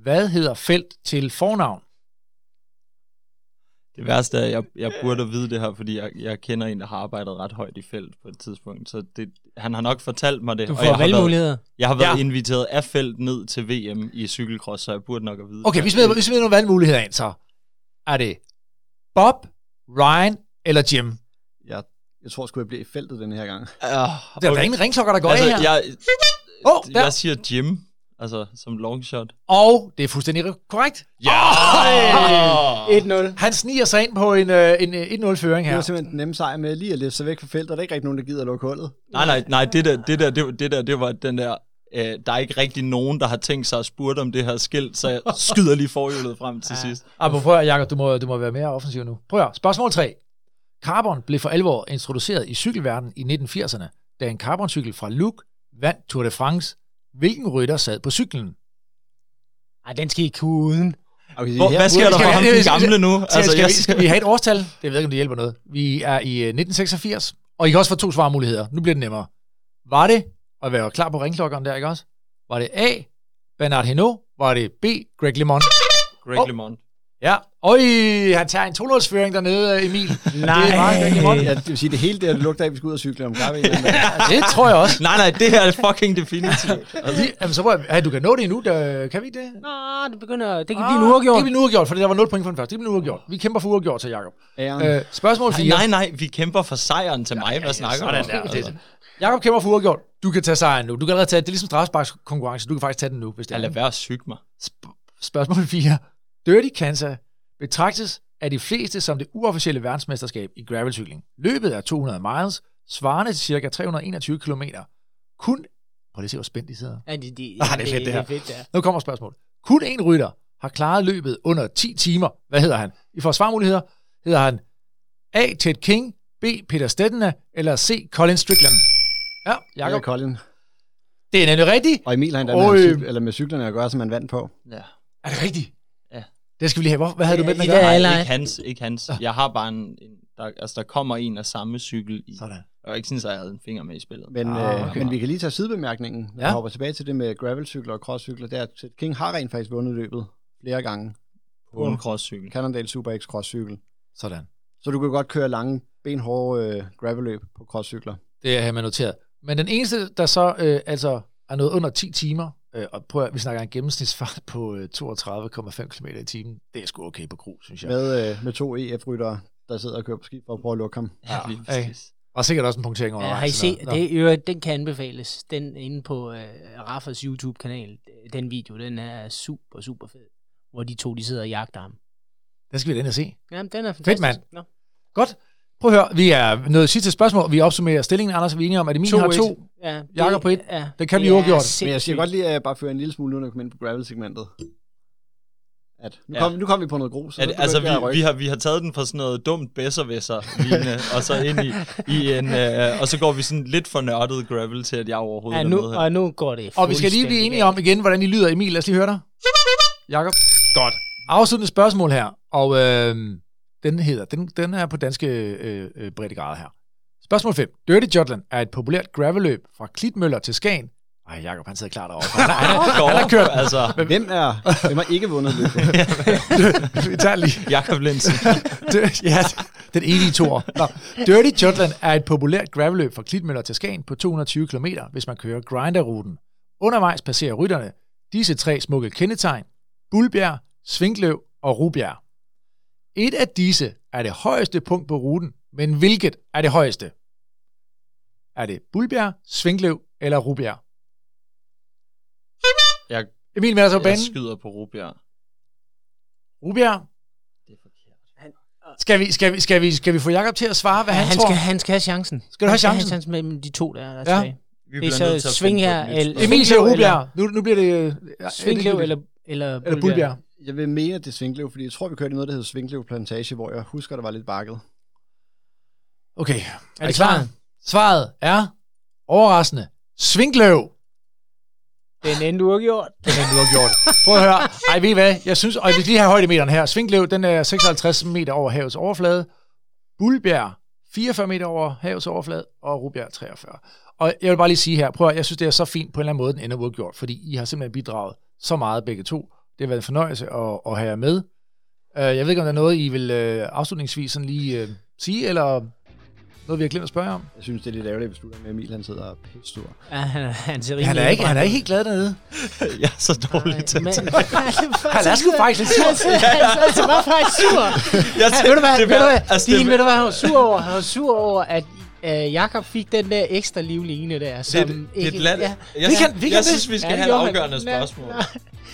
Hvad hedder Felt til fornavn? Det værste er, at jeg burde vide det her, fordi jeg kender en, der har arbejdet ret højt i Felt på et tidspunkt. Så han har nok fortalt mig det. Du får valgmuligheder. Jeg har været inviteret af Felt ned til VM i cykelcross, så jeg burde nok at vide det. Okay, vi smider nogle valgmuligheder ind, så. Er det Bob, Ryan eller Jim? Jeg tror sgu, jeg bliver i Feltet den her gang. Okay. Der er ingen ringklokker, der går altså, af her. Jeg siger Jim. Altså, som long shot. Og det er fuldstændig korrekt. Ja! 1-0. Han sniger sig ind på en 1-0-føring her. Det var simpelthen den nemme sejr med lige at læfte sig væk fra feltet. Der er ikke rigtig nogen, der gider at lukke hullet. Nej, det der det var den der der er ikke rigtig nogen, der har tænkt sig at spurgte om det her skilt, så jeg skyder lige forhjulet frem til sidst. Prøv at Jakob, du må være mere offensiv nu. Prøv at spørgsmål 3. Carbon blev for alvor introduceret i cykelverdenen i 1980'erne, da en carboncykel fra Look vandt Tour de France. Hvilken rytter sad på cyklen? Ej, den skal I kunne uden. Hvad sker der for ham, den gamle nu? Skal vi have et årstal? Det ved jeg ikke, om det hjælper noget. Vi er i 1986, og I kan også få 2 svarmuligheder. Nu bliver det nemmere. Var det, og jeg var klar på ringklokkeren der, ikke også? Var det A, Bernard Hinault? Var det B, Greg LeMond? Greg LeMond. Ja. Øj, han tager en 2-0-føring dernede, Emil. Nej. Det er meget Greg LeMond. Ja, det vil sige, det hele der, det lugter af, vi skal ud og cykle om kaffe. Det tror jeg også. Nej, det her er fucking definitivt. Jamen, så prøv at, du kan nå det endnu, kan vi det? Nej, det begynder, det kan blive en uregjort. Det kan blive en uregjort, for der var 0 point for den første. Det kan blive en uregjort. Vi kæmper for uregjort, så Jakob. Spørgsmål 4. Nej, vi kæmper for sejren til mig. Hvad snakker du om? Altså. Jakob kæmper for uregjort. Du kan tage sejren nu. Du kan allerede tage det. Det er ligesom straffesparkskonkurrence. Du kan faktisk tage den nu, hvis det er. Lad være at syge mig. Spørgsmål 4. Dirty Kansas betragtes af de fleste som det uofficielle verdensmesterskab i gravelcykling. Løbet er 200 miles, svarende til cirka 321 kilometer. Prøv lige at se, hvor spændt de sidder. Ja, det er fedt, det her. Nu kommer spørgsmålet. Kun én rytter har klaret løbet under 10 timer. Hvad hedder han? I får svarmuligheder. Hedder han A. Ted King, B. Peter Stettner eller C. Colin Strickland? Ja, Jakob. Colin. Det er nemlig rigtigt. Og Emil han med cyklerne at gøre, som man vandt på. Ja. Er det rigtigt? Ja. Det skal vi lige have. Hvad havde du med den at gøre? Nej, ikke hans. Jeg har bare der kommer en af samme cykel i. Sådan. Og ikke synes, at jeg havde en finger med i spillet. Men vi kan lige tage sidebemærkningen. Jeg hopper tilbage til det med gravelcykler og crosscykler. Der King har rent faktisk vundet løbet flere gange. På en crosscykel. Cannondale Super X crosscykel. Sådan. Så du kan godt køre lange, benhårde gravelløb på crosscykler. Det har man noteret. Men den eneste, der så er noget under 10 timer, og prøv at, vi snakker en gennemsnitsfart på 32,5 km i timen, det er sgu okay på grus, synes jeg. Med 2 EF-ryttere, der sidder og kører på ski for at prøve at lukke ham. Ja, og sikkert også en punktering over. Har I set, den kan anbefales, den inde på Raffas YouTube-kanal, den video, den er super, super fed, hvor de to, de sidder og jagter ham. Den skal vi da se. Jamen, den er fantastisk. Fedt, mand. Nå. Godt. Prøv at høre, vi er nået sidste spørgsmål. Vi opsummerer stillingen, Anders, vi er enige om, at Emil har 2, Jakob på 1. Ja, det kan blive overgjort. Men jeg siger godt lige, at jeg bare fører en lille smule nu, når vi kommer ind på gravel-segmentet. Nu kommer vi på noget grus. Vi har taget den fra sådan noget dumt besservisser-lignende, og så ind i en... og så går vi sådan lidt for nørdet gravel til, at jeg overhovedet er med her. Og nu går det. Og vi skal lige blive enige om igen, hvordan I lyder, Emil. Lad os lige høre dig. Jakob. Godt. Afsluttende spørgsmål her, og... Den er på danske breddegrad her. Spørgsmål 5. Dirty Jutland er et populært gravelløb fra Klitmøller til Skagen. Ej, Jakob, han sidder klar derovre. Han har kørt. Altså, hvem har ikke vundet det? Vi tager lige. Jakob Lindsen. Den evige tor. Dirty Jutland er et populært gravelløb fra Klitmøller til Skagen på 220 km, hvis man kører grinderruten. Undervejs passerer rytterne disse 3 smukke kendetegn: Bullbjerg, Svinkløv og Rubjerg. Et af disse er det højeste punkt på ruten, men hvilket er det højeste? Er det Bullbjerg, Svinkløv eller Rubjerg? Emil melder sig på banen. Jeg skyder på Rubjerg. Rubjerg? Det er forkert. Skal vi få Jakob til at svare, hvad han tror? Han skal have chancen. Skal du have chancen? Han skal med de 2 der tilbage. Det er så Svinkløv eller... Emil siger Rubjerg. Nu bliver det... Svinkløv eller Bullbjerg. Jeg vil mere det Svinkløv, fordi jeg tror, vi kørte i noget, der hedder Svinkløv Plantage, hvor jeg husker, der var lidt bakket. Okay. Er det klar? Svaret er overraskende. Svinkløv! Den endte uafgjort. Prøv at høre. Ej, ved I hvad? Jeg synes, og jeg vil lige have højdemeteren her. Svinkløv, den er 56 meter over havets overflade. Bullbjerg, 44 meter over havets overflade. Og Rubjerg, 43. Og jeg vil bare lige sige her, prøv at høre, jeg synes, det er så fint på en eller anden måde, den ender uafgjort, fordi I har simpelthen bidraget så meget begge to. Det har været en fornøjelse at have jer med. Jeg ved ikke, om der er noget, I vil afslutningsvis sådan lige sige, eller noget, vi har glemt at spørge om. Jeg synes, det er lidt ærgerligt, hvis du er med Emil, han sidder pissestor. Ja, han er ikke helt glad dernede. Jeg er så dårlig til det. Han er sgu faktisk lidt sur. Han var faktisk sur. Ved du hvad, han var sur over? Han var sur over, at Jakob fik den der ekstra livline der. Jeg synes, vi skal have et afgørende spørgsmål.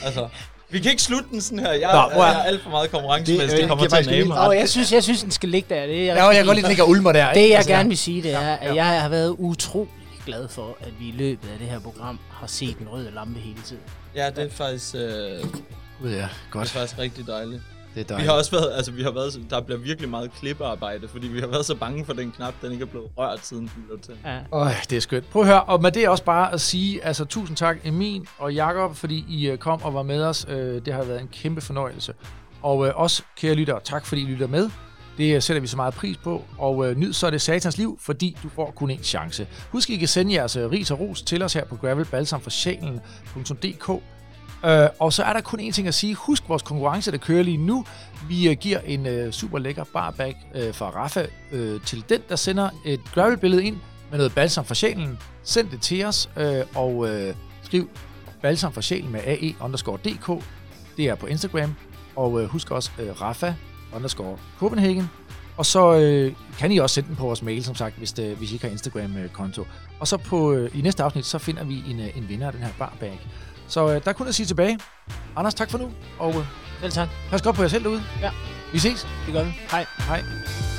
Altså... Vi kan ikke slutte den sådan her. Jeg er alt for meget konkurrencemæssigt. Det kommer til at næme mig. Jeg synes, den skal ligge der. Jeg kan godt lide, at den ligger ulmer der. Det, jeg gerne vil sige, det er, at jeg har været utrolig glad for, at vi i løbet af det her program har set en rød lampe hele tiden. Ja, det er faktisk, ja, godt. Det er faktisk rigtig dejligt. Det er dejligt. Vi har også været, altså vi har været, der bliver virkelig meget klippearbejde, fordi vi har været så bange for den knap, den ikke er blevet rørt siden den blev tændt. Ja. Det er skønt. Prøv at høre, og med det også bare at sige, altså tusind tak Emin og Jakob, fordi I kom og var med os. Det har været en kæmpe fornøjelse. Og også kære lyttere, tak fordi I lytter med. Det sætter vi så meget pris på, og nyd så det satans liv, fordi du får kun en chance. Husk, I kan sende jeres ris og ros til os her på gravelbalsamforsjælen.dk. Og så er der kun én ting at sige. Husk vores konkurrence, der kører lige nu. Vi giver en super lækker barbag fra Rafa til den, der sender et gravelbillede ind med noget balsam for sjælen. Send det til os, og skriv balsam for sjælen med ae_dk. Det er på Instagram, og husk også Rafa _Copenhagen. Og så kan I også sende den på vores mail, som sagt, hvis I ikke har Instagram-konto. Og så på, i næste afsnit, så finder vi en vinder af den her barbag. Så der er kun at sige tilbage. Anders, tak for nu. Og selv tak. Pas godt på jer selv derude. Ja. Vi ses. Det gør vi. Hej. Hej.